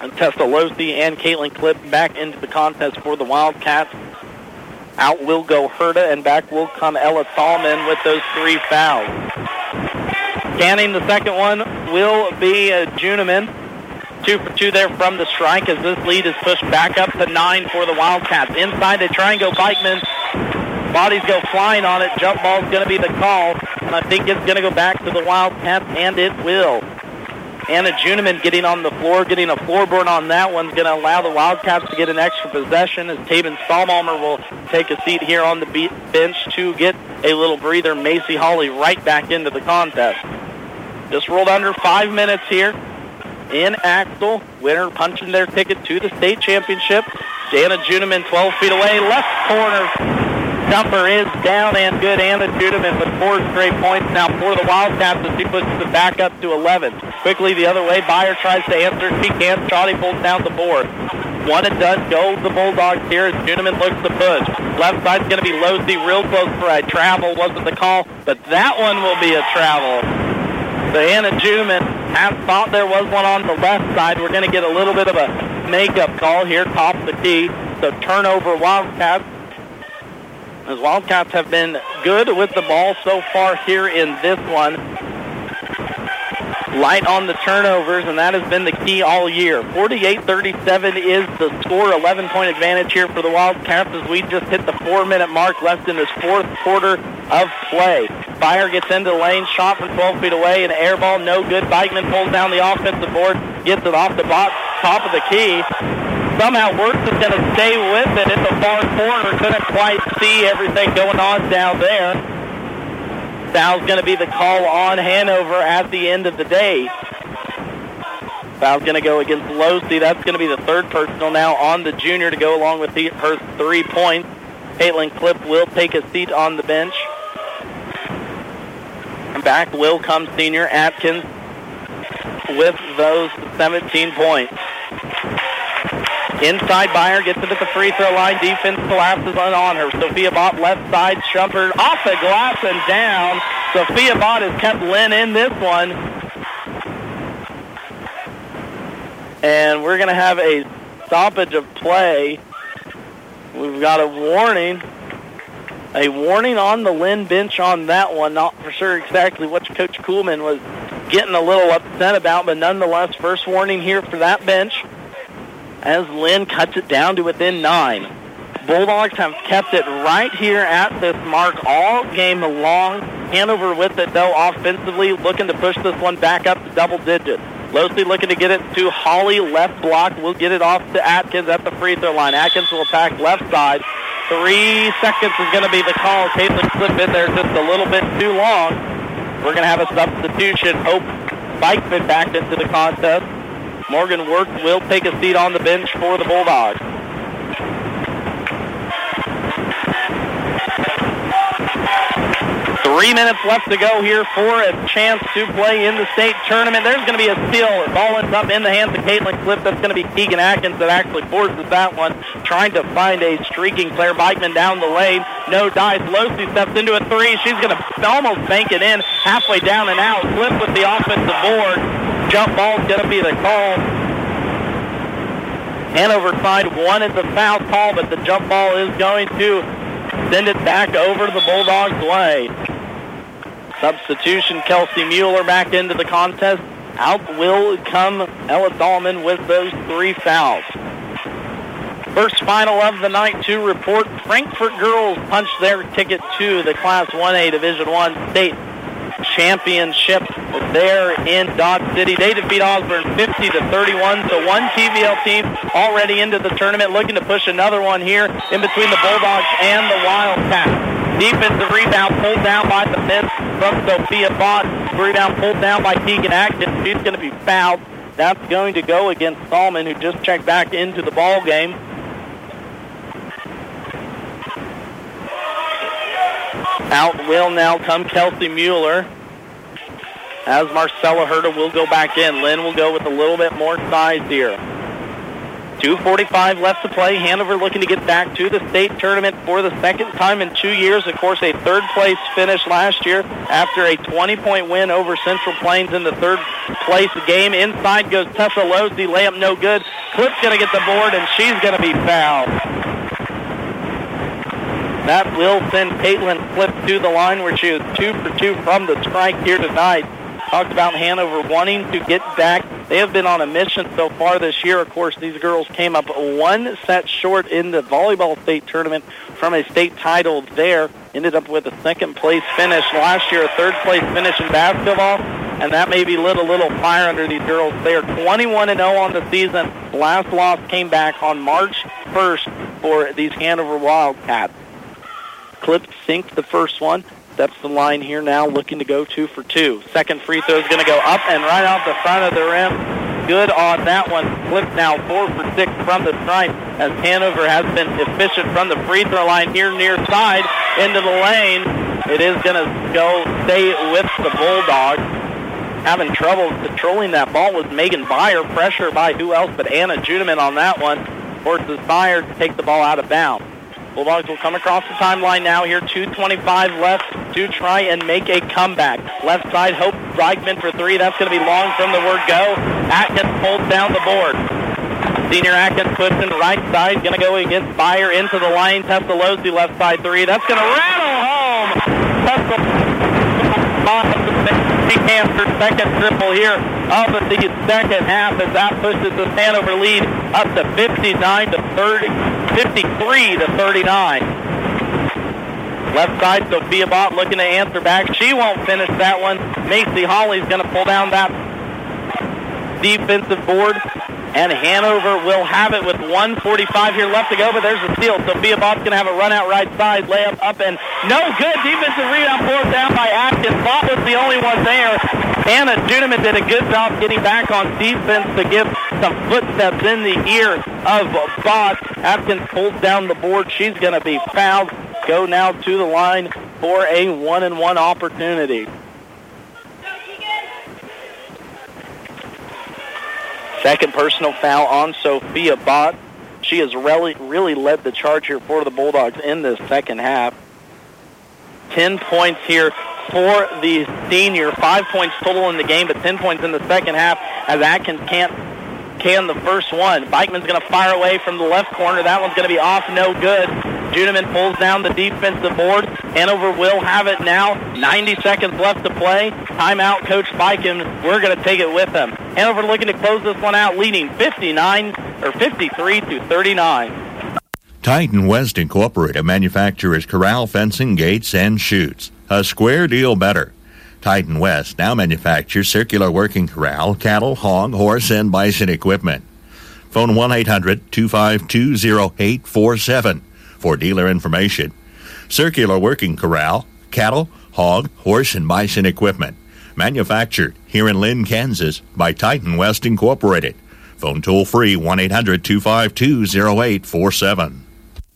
and Tessa Lothi and Caitlin Cliff back into the contest for the Wildcats. Out will go Herda, and back will come Ella Thalman with those three fouls. Canning the second one will be uh, Juneman. Two for two there from the strike as this lead is pushed back up to nine for the Wildcats. Inside they try and go Beichman. Bodies go flying on it. Jump ball's going to be the call. And I think it's going to go back to the Wildcats, and it will. Anna Juneman getting on the floor, getting a floor burn on that one's going to allow the Wildcats to get an extra possession as Taven Stahlbommer will take a seat here on the bench to get a little breather. Macy Holly right back into the contest. Just rolled under five minutes here in Axel. Winner punching their ticket to the state championship. Anna Juneman twelve feet away, left corner. Jumper is down and good. Anna Juneman with four straight points now for the Wildcats as she puts it back up to eleven. Quickly the other way, Beyer tries to answer. She can't. Trotty pulls down the board. One and done goes the Bulldogs here as Juneman looks to push. Left side's going to be Lothi, real close for a travel. Wasn't the call, but that one will be a travel. So Anna Juneman half thought there was one on the left side. We're going to get a little bit of a makeup call here, top of the key. So turnover Wildcats. As Wildcats have been good with the ball so far here in this one. Light on the turnovers, and that has been the key all year. forty-eight thirty-seven is the score. eleven-point advantage here for the Wildcats as we just hit the four-minute mark left in this fourth quarter of play. Beyer gets into the lane, shot from twelve feet away, an air ball, no good. Beichman pulls down the offensive board, gets it off the box, top of the key. Somehow Wirtz is going to stay with it at the far corner. Couldn't quite see everything going on down there. Foul's going to be the call on Hanover at the end of the day. Foul's going to go against Lothi. That's going to be the third personal now on the junior to go along with the, her three points. Caitlin Cliff will take a seat on the bench. And back will come senior Atkins with those seventeen points. Inside, Beyer gets it at the free throw line. Defense collapses on her. Sophia Bott left side, jumper off the glass and down. Sophia Bott has kept Lynn in this one. And we're going to have a stoppage of play. We've got a warning. A warning on the Lynn bench on that one. Not for sure exactly what Coach Kuhlman was getting a little upset about, but nonetheless, first warning here for that bench. As Lynn cuts it down to within nine. Bulldogs have kept it right here at this mark all game long. Hanover with it, though, offensively, looking to push this one back up to double digits. Lothi looking to get it to Holly, left block. We'll get it off to Atkins at the free throw line. Atkins will attack left side. Three seconds is going to be the call. Caitlin Cliff in there just a little bit too long. We're going to have a substitution. Hope Beichman back into the contest. Morgan Wirtz will take a seat on the bench for the Bulldogs. Three minutes left to go here for a chance to play in the state tournament. There's going to be a steal. Ball ends up in the hands of Caitlin Cliff. That's going to be Keegan Atkins that actually forces that one, trying to find a streaking Claire Bikman down the lane. No dice. Lothi steps into a three. She's going to almost bank it in. Halfway down and out. Cliff with the offensive board. Jump ball's going to be the call. Hanover side wanted the foul call, but the jump ball is going to send it back over the Bulldogs' way. Substitution, Kelsey Mueller back into the contest. Out will come Ella Thalman with those three fouls. First final of the night to report. Frankfort girls punched their ticket to the Class one A Division I state championship there in Dodge City. They defeat Osborne fifty to thirty-one. So one T V L team already into the tournament, looking to push another one here in between the Bulldogs and the Wildcats. Defensive rebound pulled down by the miss from Sophia Bott. Rebound pulled down by Keegan Atkins. She's going to be fouled. That's going to go against Thalman, who just checked back into the ball game. Out will now come Kelsey Mueller. As Marcella Herda will go back in. Lynn will go with a little bit more size here. two forty-five left to play. Hanover looking to get back to the state tournament for the second time in two years. Of course, a third-place finish last year after a twenty-point win over Central Plains in the third-place game. Inside goes Tessa Lothi. Layup no good. Cliff's going to get the board, and she's going to be fouled. That will send Caitlin Cliff to the line, where she is two for two from the strike here tonight. Talked about Hanover wanting to get back. They have been on a mission so far this year. Of course, these girls came up one set short in the volleyball state tournament from a state title there. Ended up with a second-place finish last year, a third-place finish in basketball, and that maybe lit a little fire under these girls. They are twenty-one and oh on the season. Last loss came back on March first for these Hanover Wildcats. Clip sinked the first one. Steps the line here now, looking to go two for two. Second free throw is going to go up and right off the front of the rim. Good on that one. Clip now four for six from the stripe as Hanover has been efficient from the free throw line here near side into the lane. It is going to go stay with the Bulldogs. Having trouble controlling that ball was Megan Beyer. Pressure by who else but Anna Juneman on that one. Forces Beyer to take the ball out of bounds. Bulldogs will come across the timeline now here, two twenty-five left to try and make a comeback. Left side, Hope Reichman for three. That's going to be long from the word go. Atkins pulls down the board. Senior Atkins puts in right side, going to go against Beyer into the line. Tessa Lothi left side three. That's going to rattle home. Tessa Lothi, second triple here of the second half as that pushes the Hanover lead up to fifty-nine to thirty. fifty-three to thirty-nine. Left side, Sophia Bott looking to answer back. She won't finish that one. Macy Holly's going to pull down that defensive board, and Hanover will have it with one forty-five here left to go, but there's a steal. Sophia Bott's going to have a run out right side, layup up, and no good. Defensive rebound pulled down by Atkins. Bott was the only one there. Anna Juneman did a good job getting back on defense to give some footsteps in the ear of Bott. Atkins pulls down the board. She's going to be fouled. Go now to the line for a one-and-one opportunity. Second personal foul on Sophia Bott. She has really, really led the charge here for the Bulldogs in this second half. Ten points here for the senior. Five points total in the game, but ten points in the second half as Atkins can't can the first one. Beichman's going to fire away from the left corner. That one's going to be off, no good. Juneman pulls down the defensive board. Hanover will have it now. ninety seconds left to play. Timeout, Coach Beichman. We're going to take it with him. Hanover looking to close this one out, leading fifty-nine or fifty-three to thirty-nine. Titan West Incorporated manufactures corral fencing, gates, and chutes. A square deal better. Titan West now manufactures circular working corral, cattle, hog, horse, and bison equipment. Phone one eight hundred two five two zero eight four seven for dealer information. Circular working corral, cattle, hog, horse, and bison equipment. Manufactured here in Lynn, Kansas by Titan West Incorporated. Phone toll free one eight hundred two five two zero eight four seven.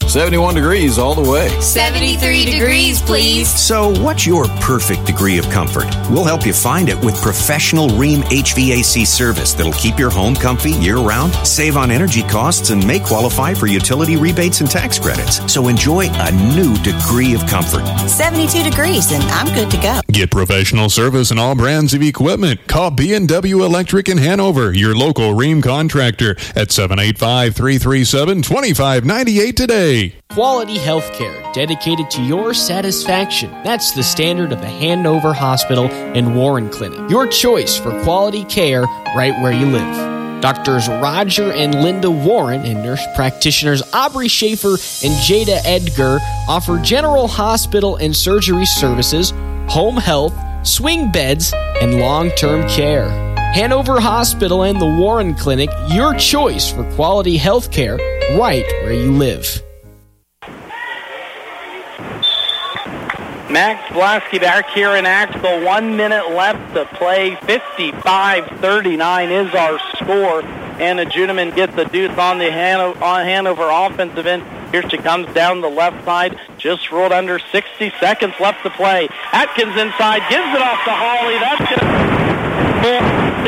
seventy-one degrees all the way. seventy-three degrees, please. So what's your perfect degree of comfort? We'll help you find it with professional Rheem H V A C service that'll keep your home comfy year-round, save on energy costs, and may qualify for utility rebates and tax credits. So enjoy a new degree of comfort. seventy-two degrees, and I'm good to go. Get professional service and all brands of equipment. Call B and W Electric in Hanover, your local Rheem contractor, at seven eight five three three seven two five nine eight today. Quality health care dedicated to your satisfaction. That's the standard of the Hanover Hospital and Warren Clinic. Your choice for quality care right where you live. Doctors Roger and Linda Warren and nurse practitioners Aubrey Schaefer and Jada Edgar offer general hospital and surgery services, home health, swing beds, and long-term care. Hanover Hospital and the Warren Clinic, your choice for quality health care right where you live. Max Blasky back here in Axel. One minute left to play. fifty-five thirty-nine is our score. Anna Juneman gets the deuce on the Hano- on Hanover offensive end. Here she comes down the left side. Just rolled under. sixty seconds left to play. Atkins inside. Gives it off to Holly. That's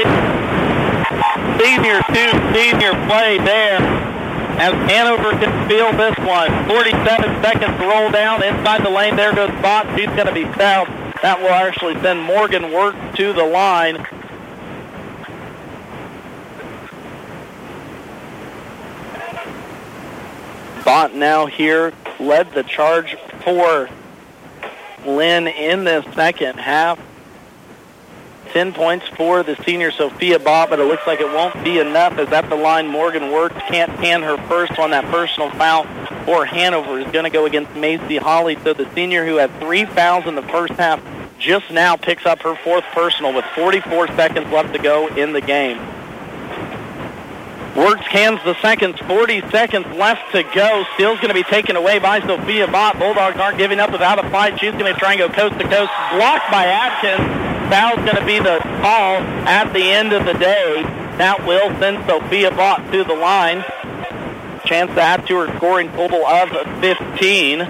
going to be senior two, senior play there. As Hanover can feel this one. forty-seven seconds roll down inside the lane. There goes Bott. She's going to be fouled. That will actually send Morgan Wirtz to the line. Bott now here led the charge for Lynn in this second half. ten points for the senior Sophia Bott, but it looks like it won't be enough as at the line Morgan Wirtz can't hand her first on that personal foul for Hanover. Is going to go against Macy Holly. So the senior who had three fouls in the first half just now picks up her fourth personal with forty-four seconds left to go in the game. Wirtz hands the seconds, forty seconds left to go. Steal's going to be taken away by Sophia Bott. Bulldogs aren't giving up without a fight. She's going to try and go coast to coast. Blocked by Atkins. Foul's going to be the call at the end of the day. That will send Sophia Bott to the line. Chance to add to her scoring total of fifteen.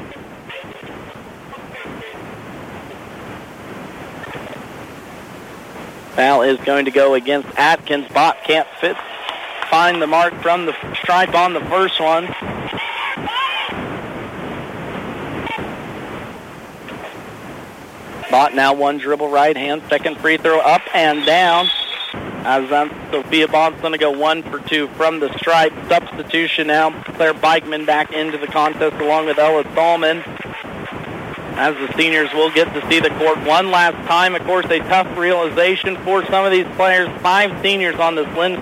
Foul is going to go against Atkins. Bott can't fit. Find the mark from the stripe on the first one. Bott now one dribble right hand, second free throw up and down. As Sophia Bott's going to go one for two from the stripe. Substitution now. Claire Bikman back into the contest along with Ella Thalman. As the seniors will get to see the court one last time. Of course, a tough realization for some of these players. Five seniors on this Lynn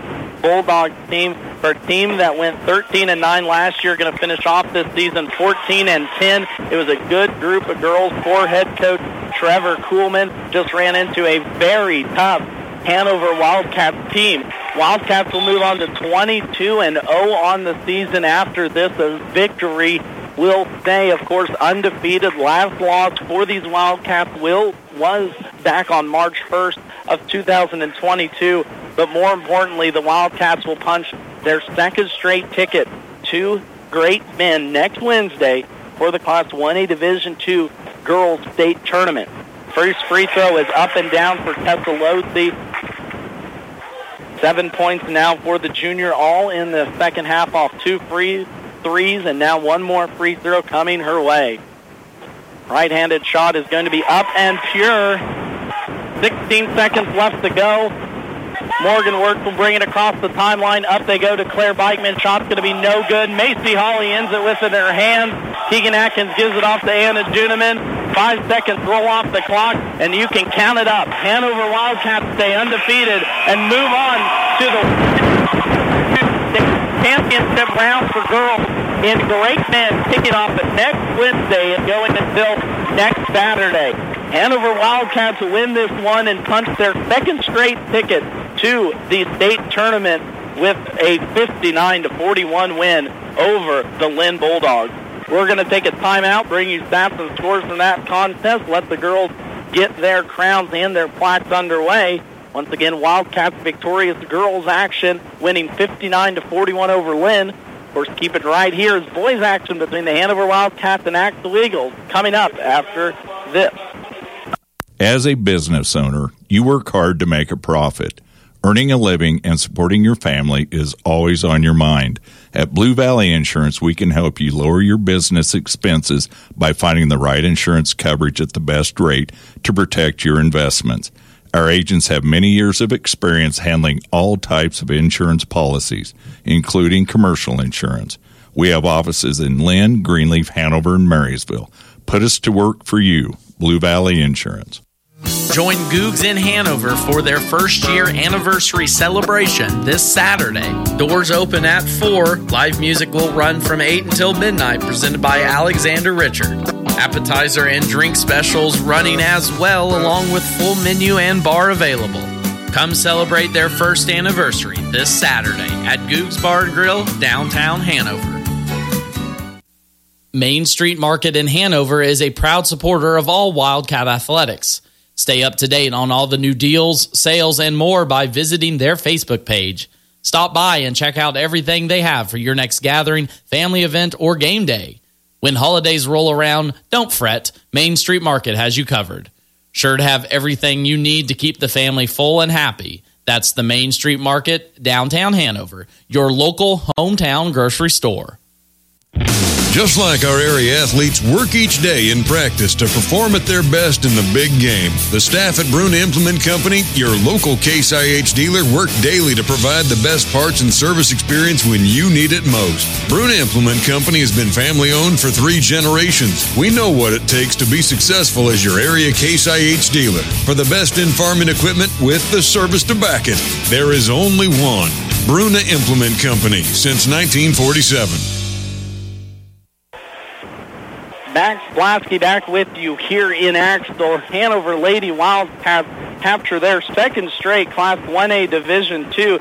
Bulldogs team. Her team that went thirteen and nine last year, going to finish off this season fourteen and ten. It was a good group of girls for head coach Trevor Kuhlman. Just ran into a very tough Hanover Wildcats team. Wildcats will move on to twenty-two and oh on the season after this. A victory will stay, of course, undefeated. Last loss for these Wildcats will was back on March first of two thousand twenty-two. But more importantly, the Wildcats will punch their second straight ticket to Great Bend next Wednesday for the Class one A Division two Girls State Tournament. First free throw is up and down for Tessa Lothi. Seven points now for the junior, all in the second half off two free threes, and now one more free throw coming her way. Right-handed shot is going to be up and pure. sixteen seconds left to go. Morgan Wirtz will bring it across the timeline. Up they go to Claire Bikman. Shot's going to be no good. Macy Holly ends it with it in her hand. Keegan Atkins gives it off to Anna Juneman. Five seconds roll off the clock, and you can count it up. Hanover Wildcats stay undefeated and move on to the championship round for girls in Great Bend. Kick it off next Wednesday and going until next Saturday. Hanover Wildcats win this one and punch their second straight ticket to the state tournament with a fifty-nine to forty-one win over the Lynn Bulldogs. We're going to take a timeout, bring you stats and scores from that contest, let the girls get their crowns and their plaques underway. Once again, Wildcats victorious, girls action, winning fifty-nine to forty-one over Lynn. Of course, keep it right here is boys action between the Hanover Wildcats and Axel Eagles coming up after this. As a business owner, you work hard to make a profit. Earning a living and supporting your family is always on your mind. At Blue Valley Insurance, we can help you lower your business expenses by finding the right insurance coverage at the best rate to protect your investments. Our agents have many years of experience handling all types of insurance policies, including commercial insurance. We have offices in Lynn, Greenleaf, Hanover, and Marysville. Put us to work for you. Blue Valley Insurance. Join Googs in Hanover for their first year anniversary celebration this Saturday. Doors open at four. Live music will run from eight until midnight, presented by Alexander Richard. Appetizer and drink specials running as well, along with full menu and bar available. Come celebrate their first anniversary this Saturday at Googs Bar and Grill, downtown Hanover. Main Street Market in Hanover is a proud supporter of all Wildcat athletics. Stay up to date on all the new deals, sales, and more by visiting their Facebook page. Stop by and check out everything they have for your next gathering, family event, or game day. When holidays roll around, don't fret. Main Street Market has you covered. Sure to have everything you need to keep the family full and happy. That's the Main Street Market, downtown Hanover, your local hometown grocery store. Just like our area athletes work each day in practice to perform at their best in the big game, the staff at Bruna Implement Company, your local Case I H dealer, work daily to provide the best parts and service experience when you need it most. Bruna Implement Company has been family-owned for three generations. We know what it takes to be successful as your area Case I H dealer. For the best in farming equipment with the service to back it, there is only one. Bruna Implement Company, since nineteen forty-seven. Max Blasky back with you here in Axtell. Hanover Lady Wildcats capture their second straight Class one A Division two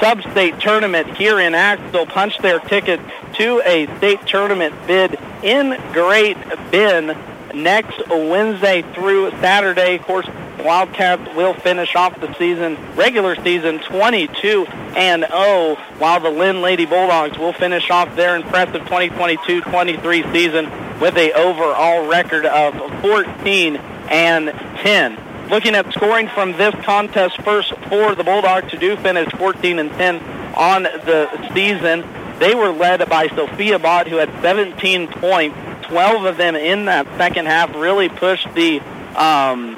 sub-state tournament here in Axtell. Punch their ticket to a state tournament bid in Great Bend next Wednesday through Saturday. Of course, Wildcats will finish off the season, regular season twenty-two and oh, while the Lynn Lady Bulldogs will finish off their impressive twenty twenty-two twenty-three season with a overall record of fourteen and ten. Looking at scoring from this contest first for the Bulldogs, who do finish fourteen and ten on the season, they were led by Sophia Bott, who had seventeen points, twelve of them in that second half, really pushed the um,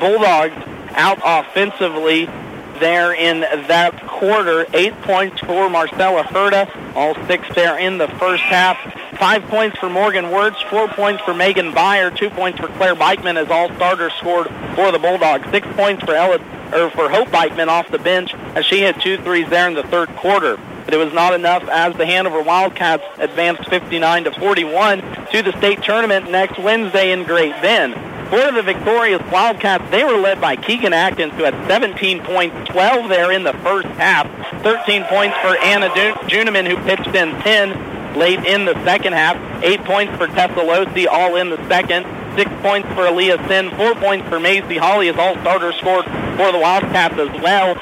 Bulldogs out offensively there in that quarter. Eight points for Marcella Herda, all six there in the first half. Five points for Morgan Wirtz, four points for Megan Beyer, two points for Claire Bikman as all starters scored for the Bulldogs. Six points for Ella, or for Hope Bikman off the bench as she hit two threes there in the third quarter. But it was not enough as the Hanover Wildcats advanced fifty-nine to forty-one to the state tournament next Wednesday in Great Bend. For the victorious Wildcats, they were led by Keegan Atkins, who had seventeen points, twelve there in the first half. thirteen points for Anna Juneman, who pitched in ten late in the second half. Eight points for Tessa Lothi, all in the second. Six points for Aaliyah Sin. Four points for Macy Holly, as all starters scored for the Wildcats as well.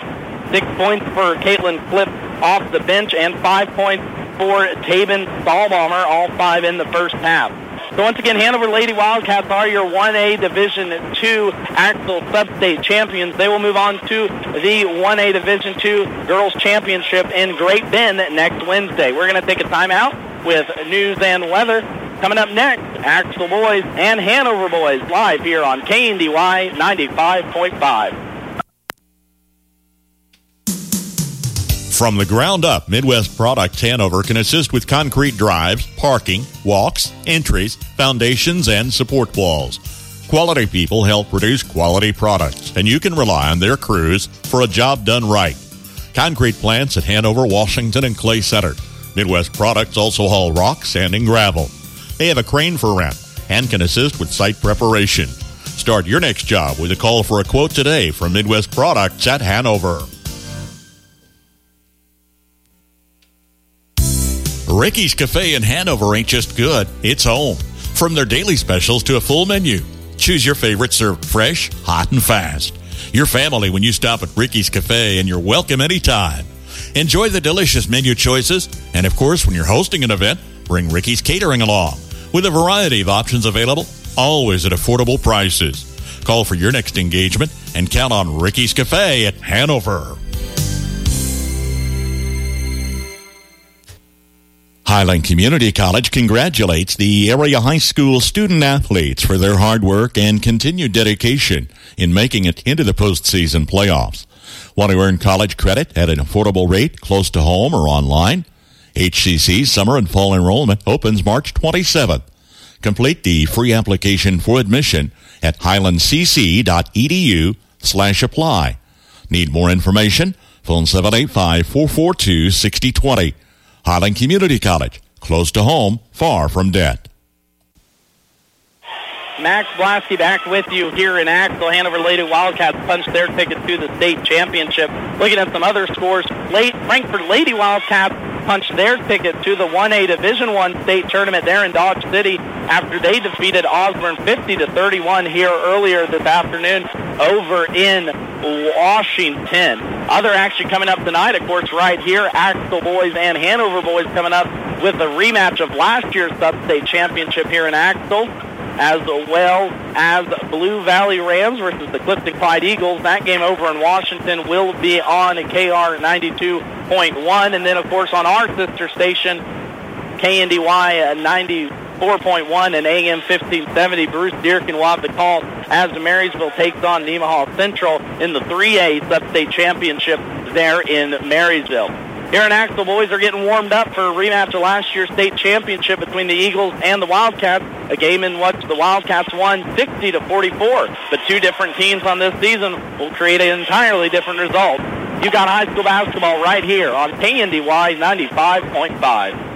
Six points for Caitlin Cliff off the bench, and five points for Taven Stahlbommer, all five in the first half. So once again, Hanover Lady Wildcats are your one A Division two Axel Sub-State Champions. They will move on to the one A Division two Girls Championship in Great Bend next Wednesday. We're going to take a timeout with news and weather. Coming up next, Axel Boys and Hanover Boys live here on K N D Y ninety-five point five. From the ground up, Midwest Products Hanover can assist with concrete drives, parking, walks, entries, foundations, and support walls. Quality people help produce quality products, and you can rely on their crews for a job done right. Concrete plants at Hanover, Washington, and Clay Center. Midwest Products also haul rock, sand, and gravel. They have a crane for rent and can assist with site preparation. Start your next job with a call for a quote today from Midwest Products at Hanover. Ricky's Cafe in Hanover ain't just good, it's home. From their daily specials to a full menu, choose your favorite served fresh, hot, and fast. Your family when you stop at Ricky's Cafe, and you're welcome anytime. Enjoy the delicious menu choices, and of course, when you're hosting an event, bring Ricky's Catering along. With a variety of options available, always at affordable prices. Call for your next engagement and count on Ricky's Cafe at Hanover. Highland Community College congratulates the area high school student-athletes for their hard work and continued dedication in making it into the postseason playoffs. Want to earn college credit at an affordable rate close to home or online? H C C's summer and fall enrollment opens March twenty-seventh. Complete the free application for admission at highlandcc.edu slash apply. Need more information? Phone seven eight five, four four two, six zero two zero. Highland Community College, close to home, far from debt. Max Blasky back with you here in Axel. Hanover Lady Wildcats punched their ticket to the state championship. Looking at some other scores, late Frankfort Lady Wildcats punched their ticket to the one A Division I state tournament there in Dodge City after they defeated Osborne fifty to thirty-one here earlier this afternoon over in Washington. Other action coming up tonight, of course, right here, Axel Boys and Hanover Boys coming up with a rematch of last year's sub-state championship here in Axel, as well as Blue Valley Rams versus the Clifton Clyde Eagles. That game over in Washington will be on K R ninety-two point one. And then, of course, on our sister station, K N D Y ninety-four point one and A M fifteen seventy. Bruce Dearkin will have the call as Marysville takes on Nemaha Central in the three A Substate Championship there in Marysville. Here in Axel, boys are getting warmed up for a rematch of last year's state championship between the Eagles and the Wildcats, a game in which the Wildcats won sixty to forty-four. But two different teams on this season will create an entirely different result. You got high school basketball right here on K N D Y ninety-five point five.